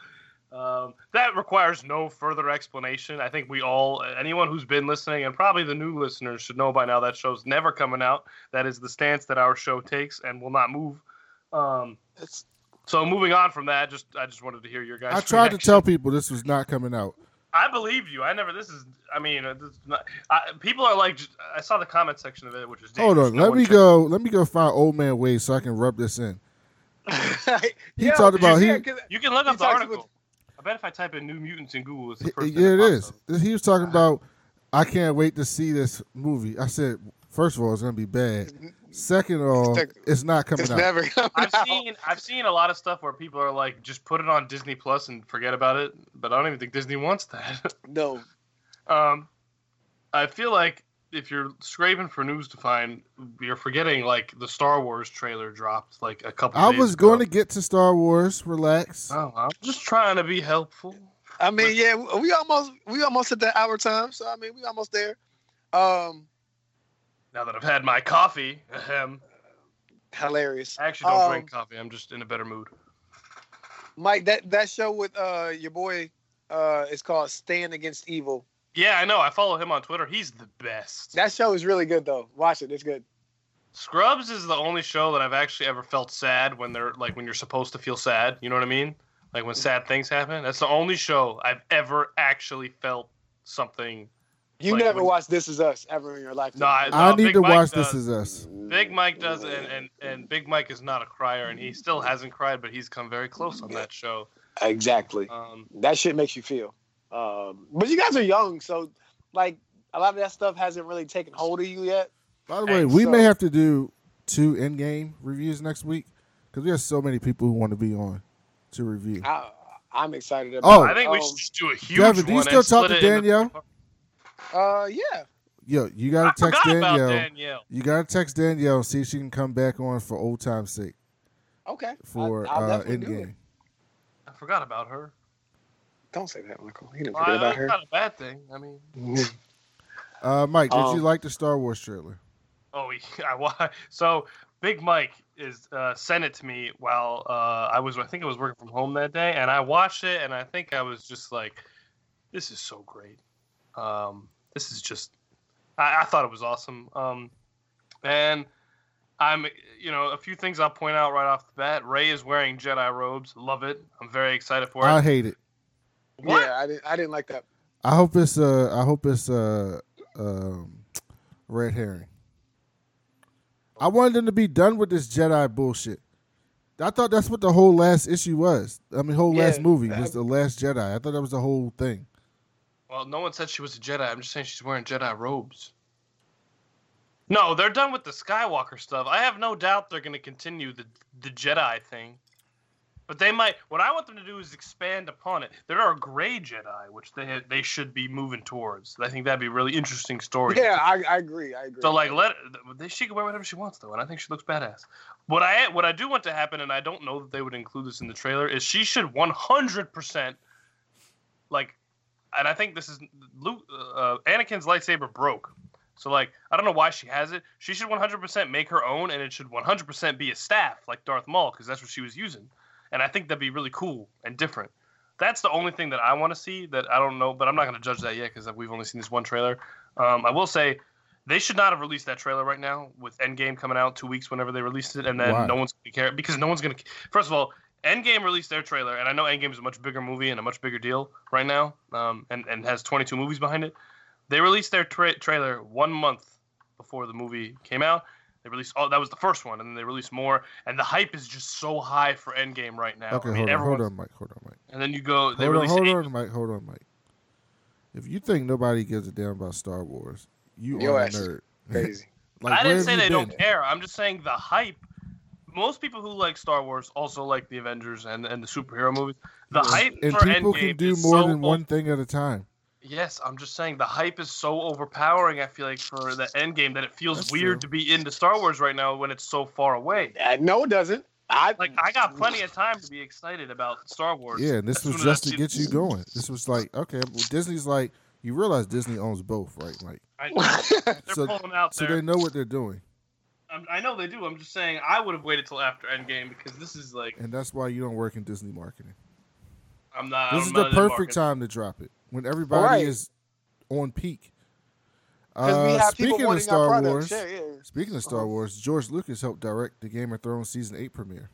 That requires no further explanation. I think anyone who's been listening, and probably the new listeners, should know by now that show's never coming out. That is the stance that our show takes and will not move. So moving on from that, I just wanted to hear your guys' reaction. I tried to tell people this was not coming out. I believe you. People are like, I saw the comment section of it, which is dangerous. Hold on, let me go find Old Man Wade so I can rub this in. You can look up the article. I bet if I type in New Mutants in Google, it's the first thing. Yeah, it is. He was talking about, I can't wait to see this movie. I said, first of all, it's going to be bad. Second of all, it's not coming out. Never coming out. I've seen a lot of stuff where people are like, just put it on Disney Plus and forget about it. But I don't even think Disney wants that. No. I feel like if you're scraping for news to find, you're forgetting the Star Wars trailer dropped a couple days ago. I was going to get to Star Wars. Relax. Oh, I'm just trying to be helpful. I mean, we almost at that hour time, so I mean, we almost there. Now that I've had my coffee, hilarious. I actually don't drink coffee. I'm just in a better mood. Mike, that show with your boy is called Stand Against Evil. Yeah, I know. I follow him on Twitter. He's the best. That show is really good, though. Watch it. It's good. Scrubs is the only show that I've actually ever felt sad when they're like when you're supposed to feel sad. You know what I mean? Like when sad things happen. That's the only show I've ever actually felt something. You like never watched This Is Us ever in your life. No, I need to watch This Is Us. Big Mike does, and Big Mike is not a crier, and he still hasn't cried, but he's come very close on that show. Exactly. That shit makes you feel. But you guys are young, so like a lot of that stuff hasn't really taken hold of you yet. By the way, we may have to do 2 in-game reviews next week because we have so many people who want to be on to review. I'm excited about it. I think we should just do a huge Devin, do you still talk to Danielle? Yeah. Yo, you gotta text Danielle. You gotta text Danielle and see if she can come back on for old time's sake. Okay. For in-game. I forgot about her. Don't say that, Michael. He didn't forget about her. That's not a bad thing. I mean, Mike, did you like the Star Wars trailer? Oh, yeah. So Big Mike is sent it to me while I think I was working from home that day, and I watched it, and I think I was just like, "This is so great. This is just." I thought it was awesome. And I'm, a few things I'll point out right off the bat. Rey is wearing Jedi robes. Love it. I'm very excited for it. I hate it. What? Yeah, I didn't like that. I hope it's red herring. I wanted them to be done with this Jedi bullshit. I thought that's what the whole last issue was. I mean, whole last movie was The Last Jedi. I thought that was the whole thing. Well, no one said she was a Jedi. I'm just saying she's wearing Jedi robes. No, they're done with the Skywalker stuff. I have no doubt they're going to continue the Jedi thing. But they might. What I want them to do is expand upon it. There are gray Jedi, which they should be moving towards. I think that'd be a really interesting story. Yeah, I agree. So like, she can wear whatever she wants though, and I think she looks badass. What I do want to happen, and I don't know that they would include this in the trailer, is she should 100% like, and I think this is Luke, Anakin's lightsaber broke. So, like, I don't know why she has it. She should 100% make her own, and it should 100% be a staff like Darth Maul, because that's what she was using. And I think that'd be really cool and different. That's the only thing that I want to see that I don't know, but I'm not going to judge that yet because we've only seen this one trailer. I will say they should not have released that trailer right now with Endgame coming out 2 weeks whenever they released it. And then no one's going to care because no one's going to. First of all, Endgame released their trailer. And I know Endgame is a much bigger movie and a much bigger deal right now and has 22 movies behind it. They released their trailer 1 month before the movie came out. They released that was the first one, and then they released more. And the hype is just so high for Endgame right now. Okay, I mean, hold on, Mike. And then you go. Hold on, Mike. If you think nobody gives a damn about Star Wars, you are a nerd. Crazy. Like, I didn't say they don't care. I'm just saying the hype. Most people who like Star Wars also like the Avengers and the superhero movies. The hype and for people Endgame can do more than one thing at a time. Yes, I'm just saying the hype is so overpowering, I feel like, for the Endgame that it feels weird to be into Star Wars right now when it's so far away. No, it doesn't. I got plenty of time to be excited about Star Wars. Yeah, and this was just to get you going. This was like, okay, well, Disney's like, you realize Disney owns both, right? Like, I know. They're pulling out there. So they know what they're doing. I know they do. I'm just saying I would have waited till after Endgame because this is like... And that's why you don't work in Disney marketing. I'm not. This is the perfect time to drop it. When everybody is on peak. Speaking of Star Wars, George Lucas helped direct the Game of Thrones Season 8 premiere.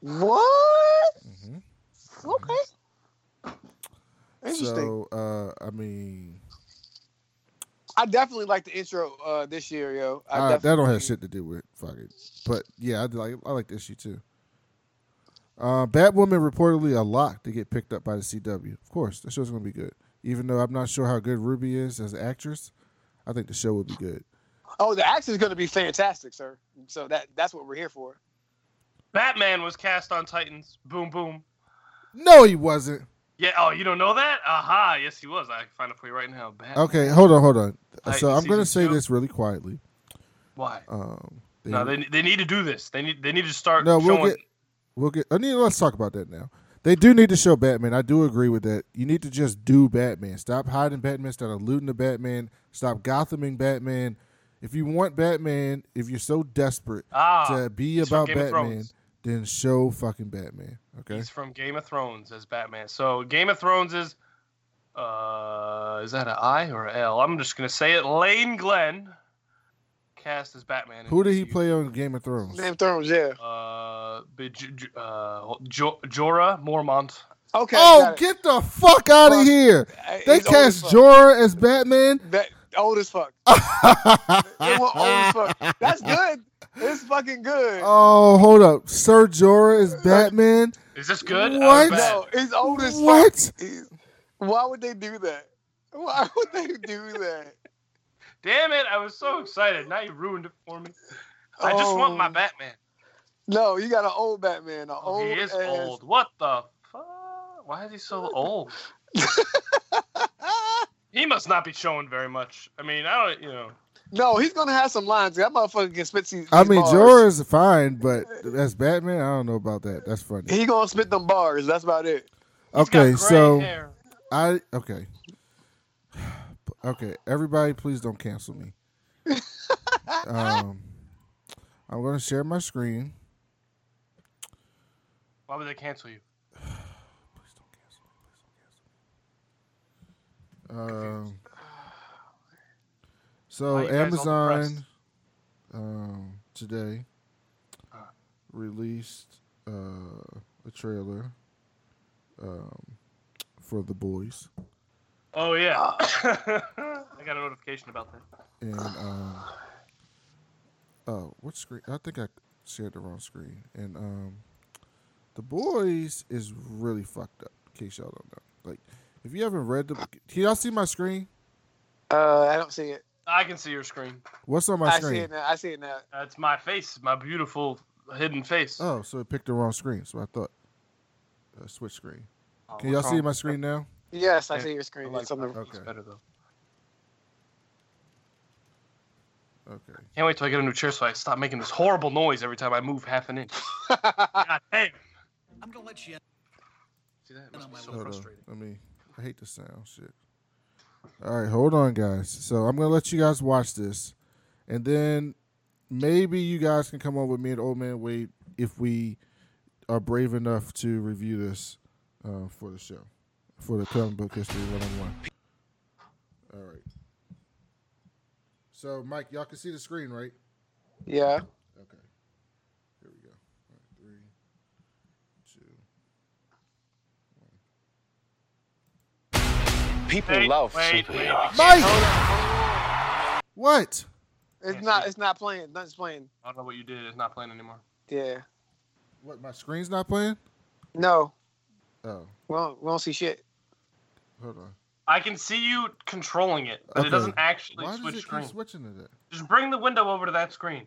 What? Mm-hmm. Okay. Interesting. So, I definitely like the intro this year, yo. That don't have shit to do with it. Fuck it. But, yeah, I like the issue, too. Batwoman reportedly a lock to get picked up by the CW. Of course, the show's going to be good. Even though I'm not sure how good Ruby is as an actress, I think the show will be good. Oh, the actress is going to be fantastic, sir. So that's what we're here for. Batman was cast on Titans. Boom, boom. No, he wasn't. Yeah, oh, you don't know that? Aha, yes, he was. I can find it for you right now. Batman. Okay, hold on. Titans, so I'm going to say this really quietly. Why? They need to do this. They need to start showing... Let's talk about that now. They do need to show Batman. I do agree with that. You need to just do Batman. Stop hiding Batman. Stop alluding to Batman. Stop Gothaming Batman. If you want Batman, if you're so desperate to be about Batman, then show fucking Batman. Okay. He's from Game of Thrones as Batman. So Game of Thrones is that an I or an L? I'm just gonna say it. Lane Glenn cast as Batman. Who did he play on Game of Thrones? Game of Thrones, yeah. Jorah Mormont. Okay. Oh, get the fuck out of here! They cast Jorah as Batman. Old as fuck. They were old as fuck. That's good. It's fucking good. Oh, hold up. Sir Jorah is Batman? Is this good? What? No, it's old as fuck. What? Why would they do that? Why would they do that? Damn it. I was so excited. Now you ruined it for me. I just want my Batman. No, you got an old Batman. He is old. What the fuck? Why is he so old? He must not be showing very much. I mean, I don't, you know. No, he's going to have some lines. That motherfucker can spit these bars. Jorah's fine, but as Batman, I don't know about that. That's funny. He going to spit them bars. That's about it. Okay, so hair. Okay, everybody please don't cancel me. I'm going to share my screen. Why would they cancel you? So Amazon today released a trailer for The Boys. Oh yeah, I got a notification about that. And what screen? I think I shared the wrong screen. And The Boys is really fucked up. In case y'all don't know, like. If you haven't read the... Can y'all see my screen? I don't see it. I can see your screen. What's on my screen? I see it now. It's my face, my beautiful hidden face. Oh, so it picked the wrong screen, so I thought. Switch screen. Can y'all see my screen now? Yes, I see your screen. It's better, though. Okay. Can't wait till I get a new chair so I stop making this horrible noise every time I move half an inch. God damn. I'm going to let you... See that? It must be so frustrating. I hate the sound shit. All right, hold on, guys. So I'm going to let you guys watch this. And then maybe you guys can come up with me and Old Man Wade if we are brave enough to review this for the show, for the Comic Book History 101. All right. So, Mike, y'all can see the screen, right? Yeah. Okay. Here we go. All right, 3, 2. People love Mike. What? It's not playing. Nothing's playing. I don't know what you did. It's not playing anymore. Yeah. What? My screen's not playing? No. Oh. We don't see shit. Hold on. I can see you controlling it, but it doesn't actually switch screen. Why does it keep switching to that? Just bring the window over to that screen.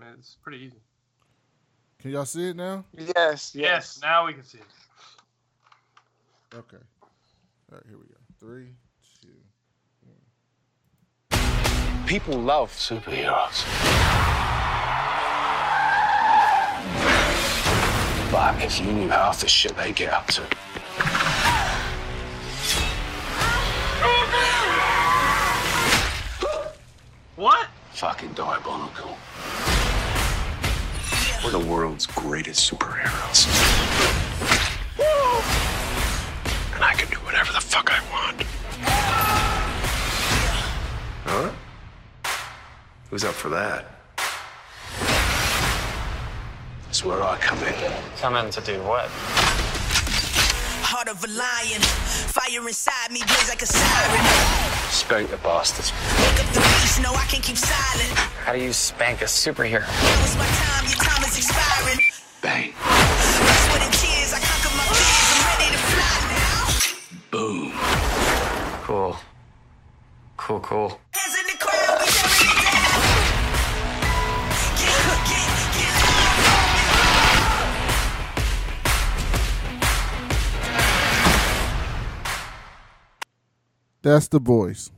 Man, it's pretty easy. Can y'all see it now? Yes. Now we can see it. Okay. All right, here we go. 3, 2, 1. People love superheroes. But if you knew half the shit they get up to. What? Fucking diabolical. We're the world's greatest superheroes. I can do whatever the fuck I want. Huh? Who's up for that? That's where I come in. Come in to do what? Heart of a lion. Fire inside me blaze like a siren. Spank the bastards. Pick up the beast, no, I can't keep silent. How do you spank a superhero? It was my time, your time is expiring. Bang. That's what it is, I conquer my fears, I'm ready to fly now. Boom. Cool. That's The Boys.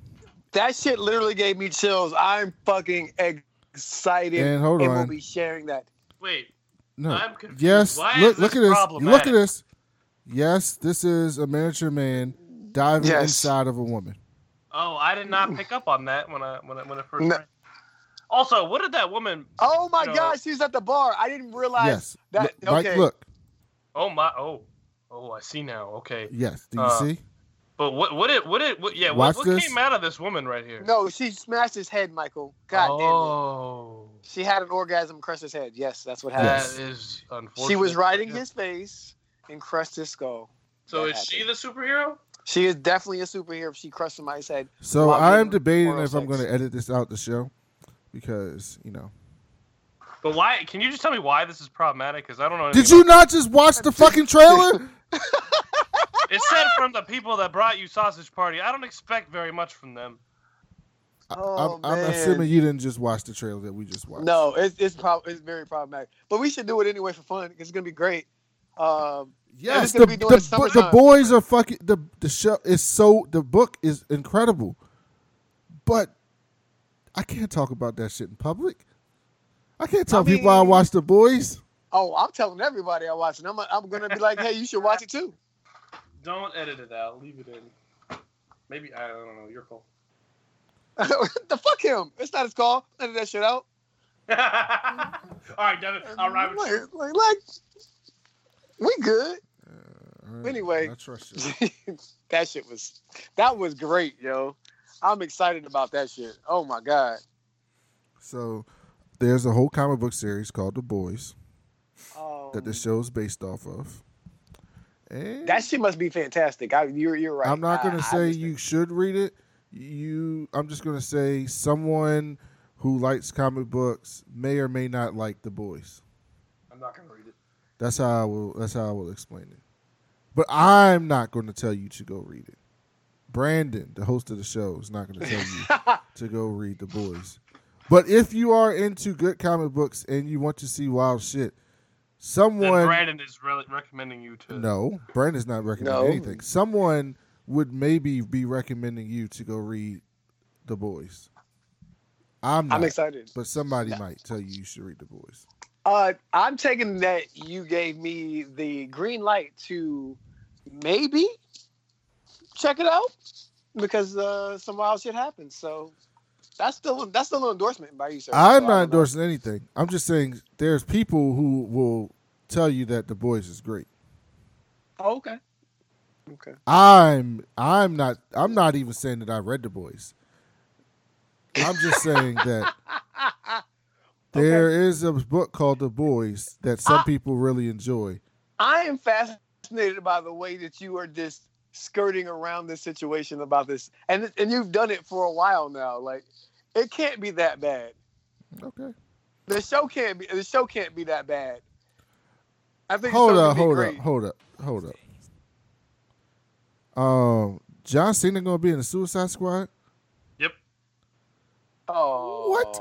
That shit literally gave me chills. I'm fucking excited. And hold on. We'll be sharing that. Wait. No. I'm confused. Yes. Why is this problematic? Look at this. Yes, this is a miniature man diving inside of a woman. Oh, I did not pick up on that when I first read. Also, what did that woman... Oh, my gosh, she's at the bar. I didn't realize that. Okay. Right, look. Oh, my... Oh, I see now. Okay. Yes. Do you see? But what came out of this woman right here? No, she smashed his head, Michael. God damn it. Oh. She had an orgasm, crushed his head. Yes, that's what happened. That is unfortunate. She was riding his face and crushed his skull. So is she the superhero? She is definitely a superhero if she crushed somebody's head. So I'm debating if I'm going to edit this out the show because, you know. But why? Can you just tell me why this is problematic? Because I don't know. Did you not just watch the fucking trailer? It said from the people that brought you Sausage Party. I don't expect very much from them. I'm assuming you didn't just watch the trailer that we just watched. No, it's very problematic. But we should do it anyway for fun because it's going to be great. Yes, the boys are fucking the show is the book is incredible, but I can't talk about that shit in public. I can't tell people I watch the boys. Oh, I'm telling everybody I watch it. I'm gonna be like, hey, you should watch it too. Don't edit it out. Leave it in. Maybe I don't know. Your call. The fuck him. It's not his call. Edit that shit out. All right, Devin. I'll ride with you. Like. We good. Anyway, I trust you. That shit was great, yo. I'm excited about that shit. Oh my god. So there's a whole comic book series called The Boys that the show's based off of. And that shit must be fantastic. You're right. I'm not gonna say you should read it. I'm just gonna say someone who likes comic books may or may not like The Boys. I'm not gonna read it. That's how I will explain it. But I'm not going to tell you to go read it. Brandon, the host of the show, is not going to tell you to go read The Boys. But if you are into good comic books and you want to see wild shit, then Brandon is really recommending you to... No, Brandon's not recommending anything. Someone would maybe be recommending you to go read The Boys. I'm excited. But somebody might tell you should read The Boys. I'm taking that you gave me the green light to maybe check it out because some wild shit happens. So that's still an endorsement by you, sir. I'm not endorsing anything. I'm just saying there's people who will tell you that The Boys is great. Oh, okay. I'm not even saying that I read The Boys. I'm just saying that. There is a book called The Boys that some people really enjoy. I am fascinated by the way that you are just skirting around this situation about this. And you've done it for a while now. Like, it can't be that bad. Okay. The show can't be that bad. I think Hold up. John Cena going to be in the Suicide Squad? Yep. Oh. What?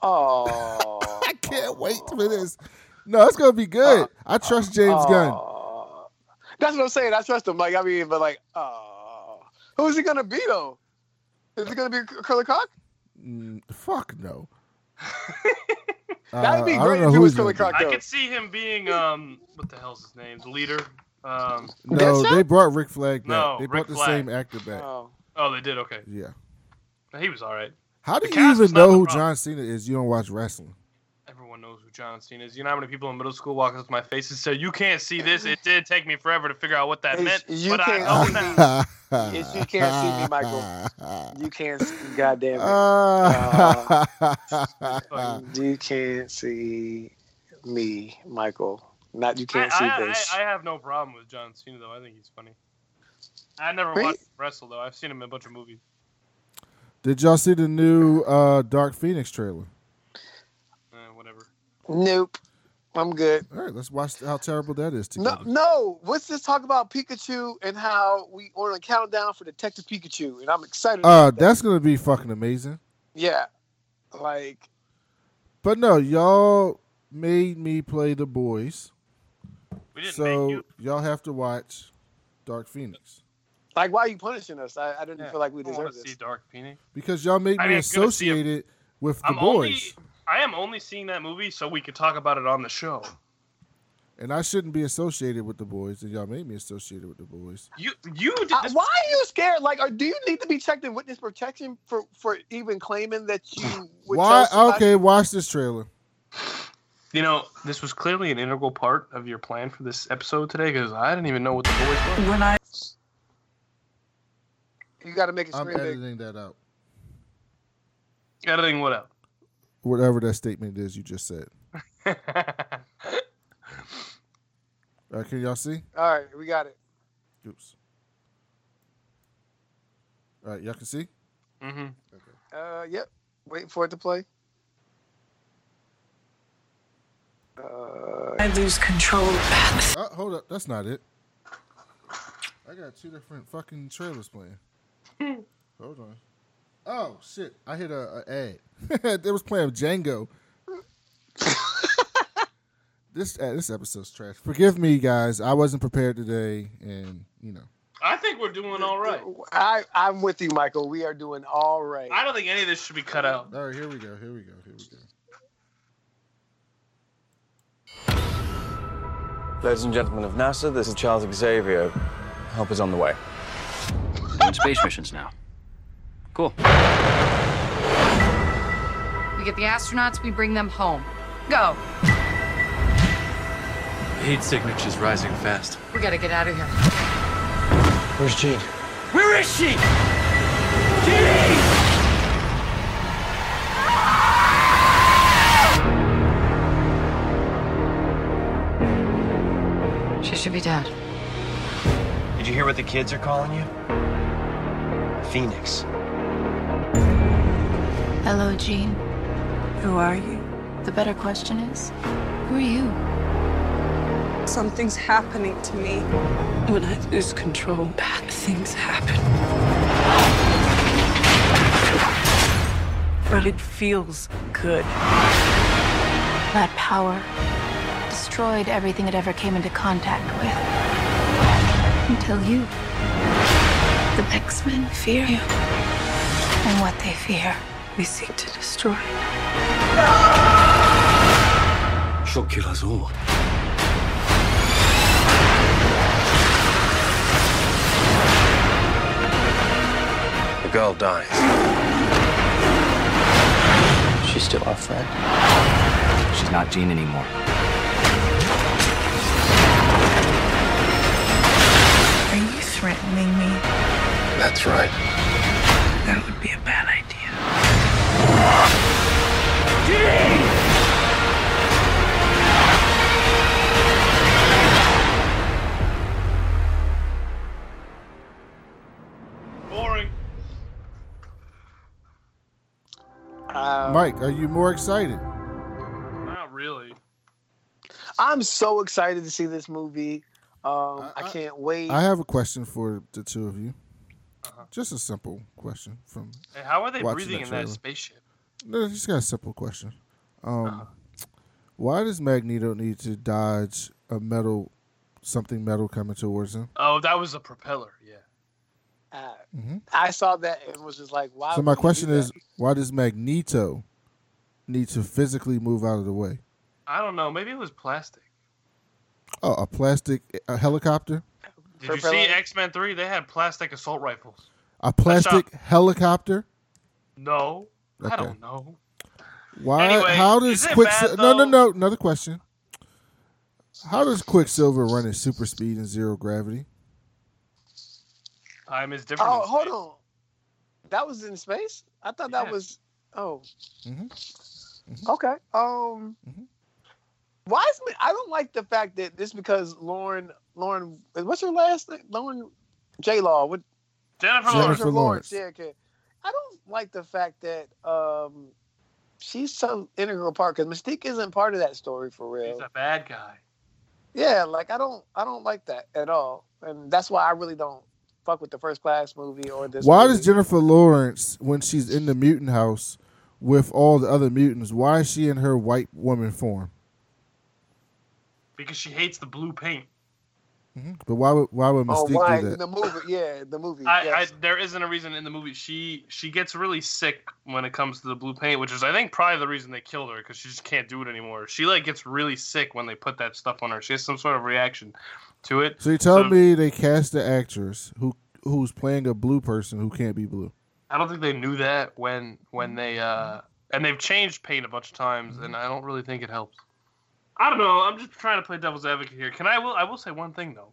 Oh, I can't wait for this. No, it's gonna be good. I trust James Gunn. That's what I'm saying. I trust him. Like, I mean, but like, who is he gonna be though? Is it gonna be Curly Croc? Fuck no. That'd be great if it was Curly Croc. I could see him being what the hell's his name? The leader. No, they brought Rick Flag back. No, they brought the same actor back. Oh, they did. Okay. Yeah. He was all right. How do you even know who John Cena is? You don't watch wrestling. Everyone knows who John Cena is. You know how many people in middle school walk up to my face and say, "You can't see this." It did take me forever to figure out what that meant. You can't see me, Michael. You can't see me, goddamn it. You can't see me, Michael. Not you can't see this. I have no problem with John Cena, though. I think he's funny. I never watched him wrestle, though. I've seen him in a bunch of movies. Did y'all see the new Dark Phoenix trailer? Whatever. Nope. I'm good. All right, let's watch how terrible that is together. No. Let's just talk about Pikachu and how we order a countdown for Detective Pikachu, and I'm excited about that. That's going to be fucking amazing. Yeah. Like. But no, y'all made me play The Boys. We didn't make you. So y'all have to watch Dark Phoenix. Like, why are you punishing us? I didn't feel like we deserved this. I want to see Dark Phoenix. Because y'all made me associated with The Boys. I am only seeing that movie so we could talk about it on the show. And I shouldn't be associated with the boys, and y'all made me associated with the boys. You did this. Why are you scared? Like, do you need to be checked in witness protection for even claiming that you would? Why? Okay, watch this trailer. You know, this was clearly an integral part of your plan for this episode today, because I didn't even know what the boys were. You got to make it screen big. I'm editing that out. Editing what out? Whatever that statement is you just said. All right, can y'all see? All right, we got it. Oops. All right, y'all can see? Mm-hmm. Okay. Yep. Waiting for it to play. I lose control. Hold up, that's not it. I got two different fucking trailers playing. Hold on. Oh shit! I hit an ad. They was playing Django. This episode's trash. Forgive me, guys. I wasn't prepared today, and you know. I think we're doing all right. I'm with you, Michael. We are doing all right. I don't think any of this should be cut out. All right, here we go. Here we go. Here we go. Ladies and gentlemen of NASA, this is Charles Xavier. Help is on the way. We're on space missions now. Cool. We get the astronauts. We bring them home. Go. Heat signature's rising fast. We gotta get out of here. Where's Jean? Where is she? Jean! She should be dead. Did you hear what the kids are calling you? Phoenix. Hello, Jean. Who are you? The better question is, who are you? Something's happening to me. When I lose control, bad things happen. But it feels good. That power destroyed everything it ever came into contact with. Until you. The X-Men fear you. And what they fear, we seek to destroy. She'll kill us all. The girl dies. She's still our friend. She's not Jean anymore. Are you threatening me? That's right. That would be a bad idea. Jean! Boring. Mike, are you more excited? Not really. I'm so excited to see this movie. I can't wait. I have a question for the two of you. Uh-huh. Just a simple question from. Hey, how are they breathing in that spaceship? No, just got a simple question. Why does Magneto need to dodge a metal coming towards him? Oh, that was a propeller. Yeah. I saw that and was just like, "Why?" So my question is, why does Magneto need to physically move out of the way? I don't know. Maybe it was plastic. Oh, a helicopter. Did you see X-Men 3? They had plastic assault rifles. A plastic helicopter? No. Okay. I don't know. Why? Anyway, how does Quicksilver... No. Another question. How does Quicksilver run at super speed and zero gravity? Time is different. Oh, hold on. That was in space? I thought that was... Oh. Mm-hmm. Mm-hmm. Okay. Mm-hmm. Why is it... I don't like the fact that this because Lauren, what's her last name? Lauren J-Law. What? Jennifer Lawrence. Yeah, okay. I don't like the fact that she's some integral part because Mystique isn't part of that story for real. He's a bad guy. Yeah, like I don't like that at all, and that's why I really don't fuck with the First Class movie or this. Why does Jennifer Lawrence, when she's in the mutant house with all the other mutants, why is she in her white woman form? Because she hates the blue paint. Mm-hmm. But why would Mystique do that? In the movie, there isn't a reason in the movie. She gets really sick when it comes to the blue paint, which is I think probably the reason they killed her, because she just can't do it anymore. She like gets really sick when they put that stuff on her. She has some sort of reaction to it. So you're telling me they cast the actress who's playing a blue person who can't be blue? I don't think they knew that when they and they've changed paint a bunch of times, and I don't really think it helps. I don't know. I'm just trying to play devil's advocate here. I will say one thing though.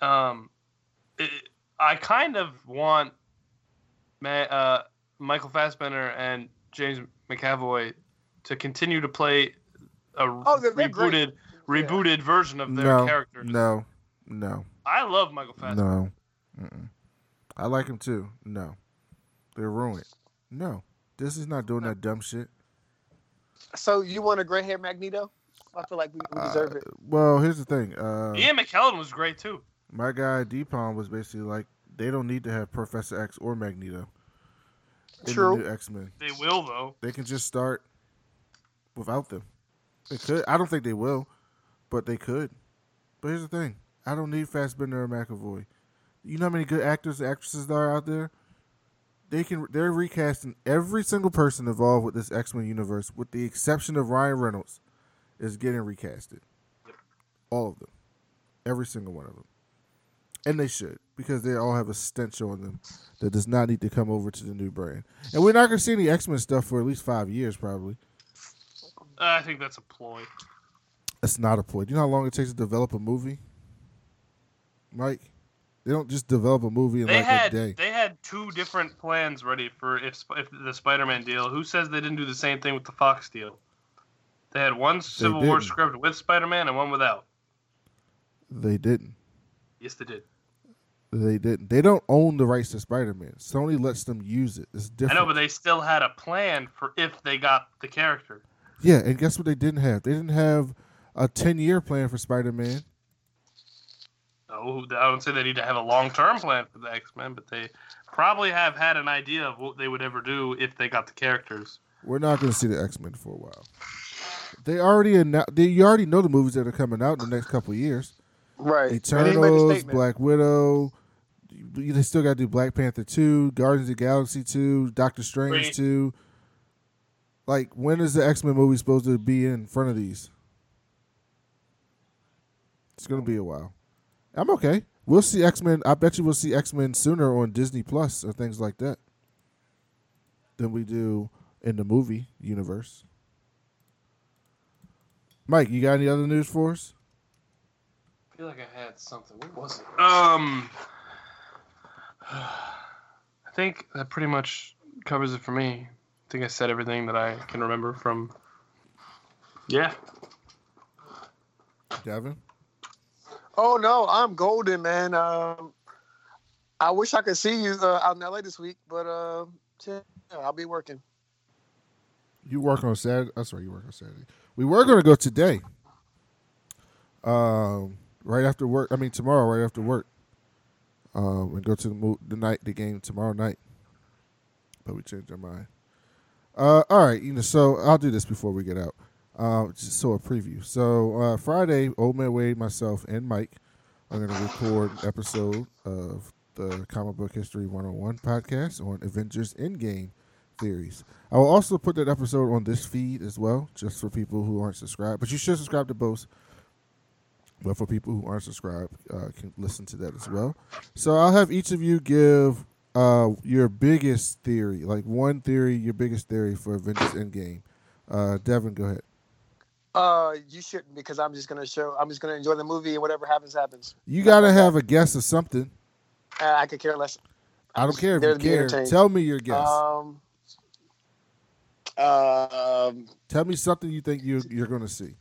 I kind of want Michael Fassbender and James McAvoy to continue to play a rebooted version of their characters. No. I love Michael Fassbender. No. Mm-mm. I like him too. No. They're ruined. No. This is not doing that dumb shit. So you want a gray hair Magneto? I feel like we deserve it. Well, here's the thing. Ian McKellen was great too. My guy Deepon was basically like, they don't need to have Professor X or Magneto. True. The new X-Men. They will though. They can just start without them. They could. I don't think they will, but they could. But here's the thing. I don't need Fassbender or McAvoy. You know how many good actors and actresses there are out there? They're recasting every single person involved with this X-Men universe, with the exception of Ryan Reynolds, is getting recasted. All of them. Every single one of them. And they should, because they all have a stench on them that does not need to come over to the new brand. And we're not going to see any X-Men stuff for at least 5 years, probably. I think that's a ploy. It's not a ploy. Do you know how long it takes to develop a movie? Mike? They don't just develop a movie in a day. They had two different plans ready for if the Spider-Man deal. Who says they didn't do the same thing with the Fox deal? They had one Civil War script with Spider-Man and one without. They didn't. Yes, they did. They didn't. They don't own the rights to Spider-Man. Sony lets them use it. It's different. I know, but they still had a plan for if they got the character. Yeah, and guess what they didn't have? They didn't have a 10-year plan for Spider-Man. I don't say they need to have a long-term plan for the X-Men, but they probably have had an idea of what they would ever do if they got the characters. We're not going to see the X-Men for a while. You already know the movies that are coming out in the next couple of years. Right. Eternals, Black Widow. They still got to do Black Panther 2, Guardians of the Galaxy 2, Doctor Strange 2. Like, when is the X-Men movie supposed to be in front of these? It's going to be a while. I'm okay. We'll see X-Men. I bet you we'll see X-Men sooner on Disney Plus or things like that than we do in the movie universe. Mike, you got any other news for us? I feel like I had something. What was it? I think that pretty much covers it for me. I think I said everything that I can remember from... Yeah. Gavin? Oh, no, I'm golden, man. I wish I could see you out in L.A. this week, but I'll be working. You work on Saturday? I'm sorry, you work on Saturday. We were going to go today. Right after work. I mean, tomorrow right after work. And go to the game tomorrow night. But we changed our mind. All right, so I'll do this before we get out. Just so a preview. So Friday, Old Man Wade, myself, and Mike are going to record an episode of the Comic Book History 101 podcast on Avengers Endgame theories. I will also put that episode on this feed as well, just for people who aren't subscribed. But you should subscribe to both. But for people who aren't subscribed, can listen to that as well. So I'll have each of you give your biggest theory, like one theory, your biggest theory for Avengers Endgame. Devin, go ahead. You shouldn't, because I'm just gonna enjoy the movie and whatever happens, happens. You gotta have a guess or something. I could care less. I don't care if you care. Tell me your guess. Tell me something you think you're gonna see.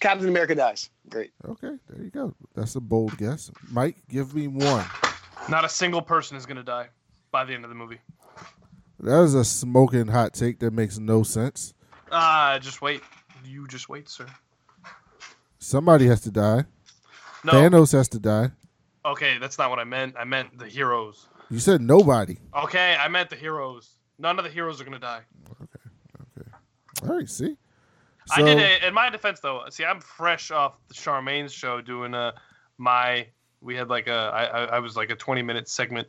Captain America dies. Great. Okay, there you go. That's a bold guess. Mike, give me one. Not a single person is gonna die by the end of the movie. That is a smoking hot take that makes no sense. Just wait. You just wait, sir. Somebody has to die. No. Thanos has to die. Okay, that's not what I meant. I meant the heroes. You said nobody. Okay, I meant the heroes. None of the heroes are going to die. Okay. All right, see? So, I did it. In my defense, though, see, I'm fresh off the Charmaine's show doing my. We had like I was like a 20-minute segment.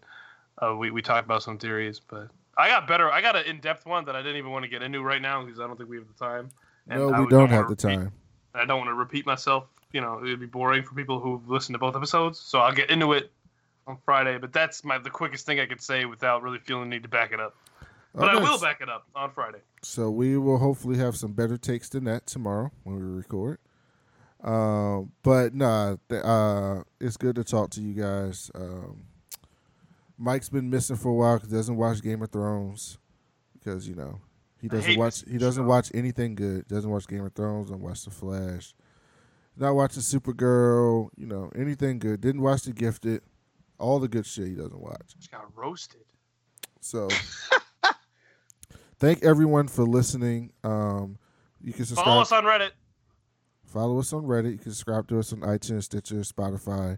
We talked about some theories, but I got better. I got an in-depth one that I didn't even want to get into right now because I don't think we have the time. And no, we don't have the time. I don't want to repeat myself. You know, it'd be boring for people who've listened to both episodes. So I'll get into it on Friday. But that's the quickest thing I could say without really feeling the need to back it up. But I will back it up on Friday. So we will hopefully have some better takes than that tomorrow when we record. But no, it's good to talk to you guys. Mike's been missing for a while because he doesn't watch Game of Thrones because you know he doesn't watch anything good. Doesn't watch Game of Thrones. Don't watch The Flash. Not watching Supergirl. You know anything good? Didn't watch The Gifted. All the good shit he doesn't watch. Just got roasted. So. Thank everyone for listening. You can subscribe. Follow us on Reddit. You can subscribe to us on iTunes, Stitcher, Spotify.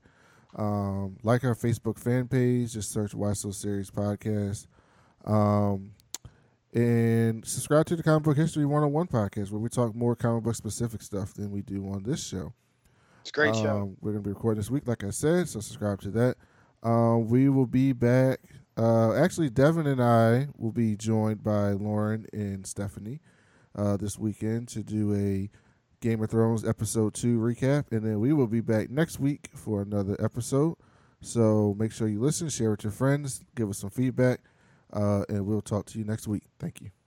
Like our Facebook fan page. Just search Why So Serious Podcast. And subscribe to the Comic Book History 101 podcast where we talk more comic book specific stuff than we do on this show. It's a great show. We're going to be recording this week, like I said, so subscribe to that. We will be back. Actually, Devin and I will be joined by Lauren and Stephanie this weekend to do a Game of Thrones Episode 2 recap. And then we will be back next week for another episode. So make sure you listen, share with your friends, give us some feedback, and we'll talk to you next week. Thank you.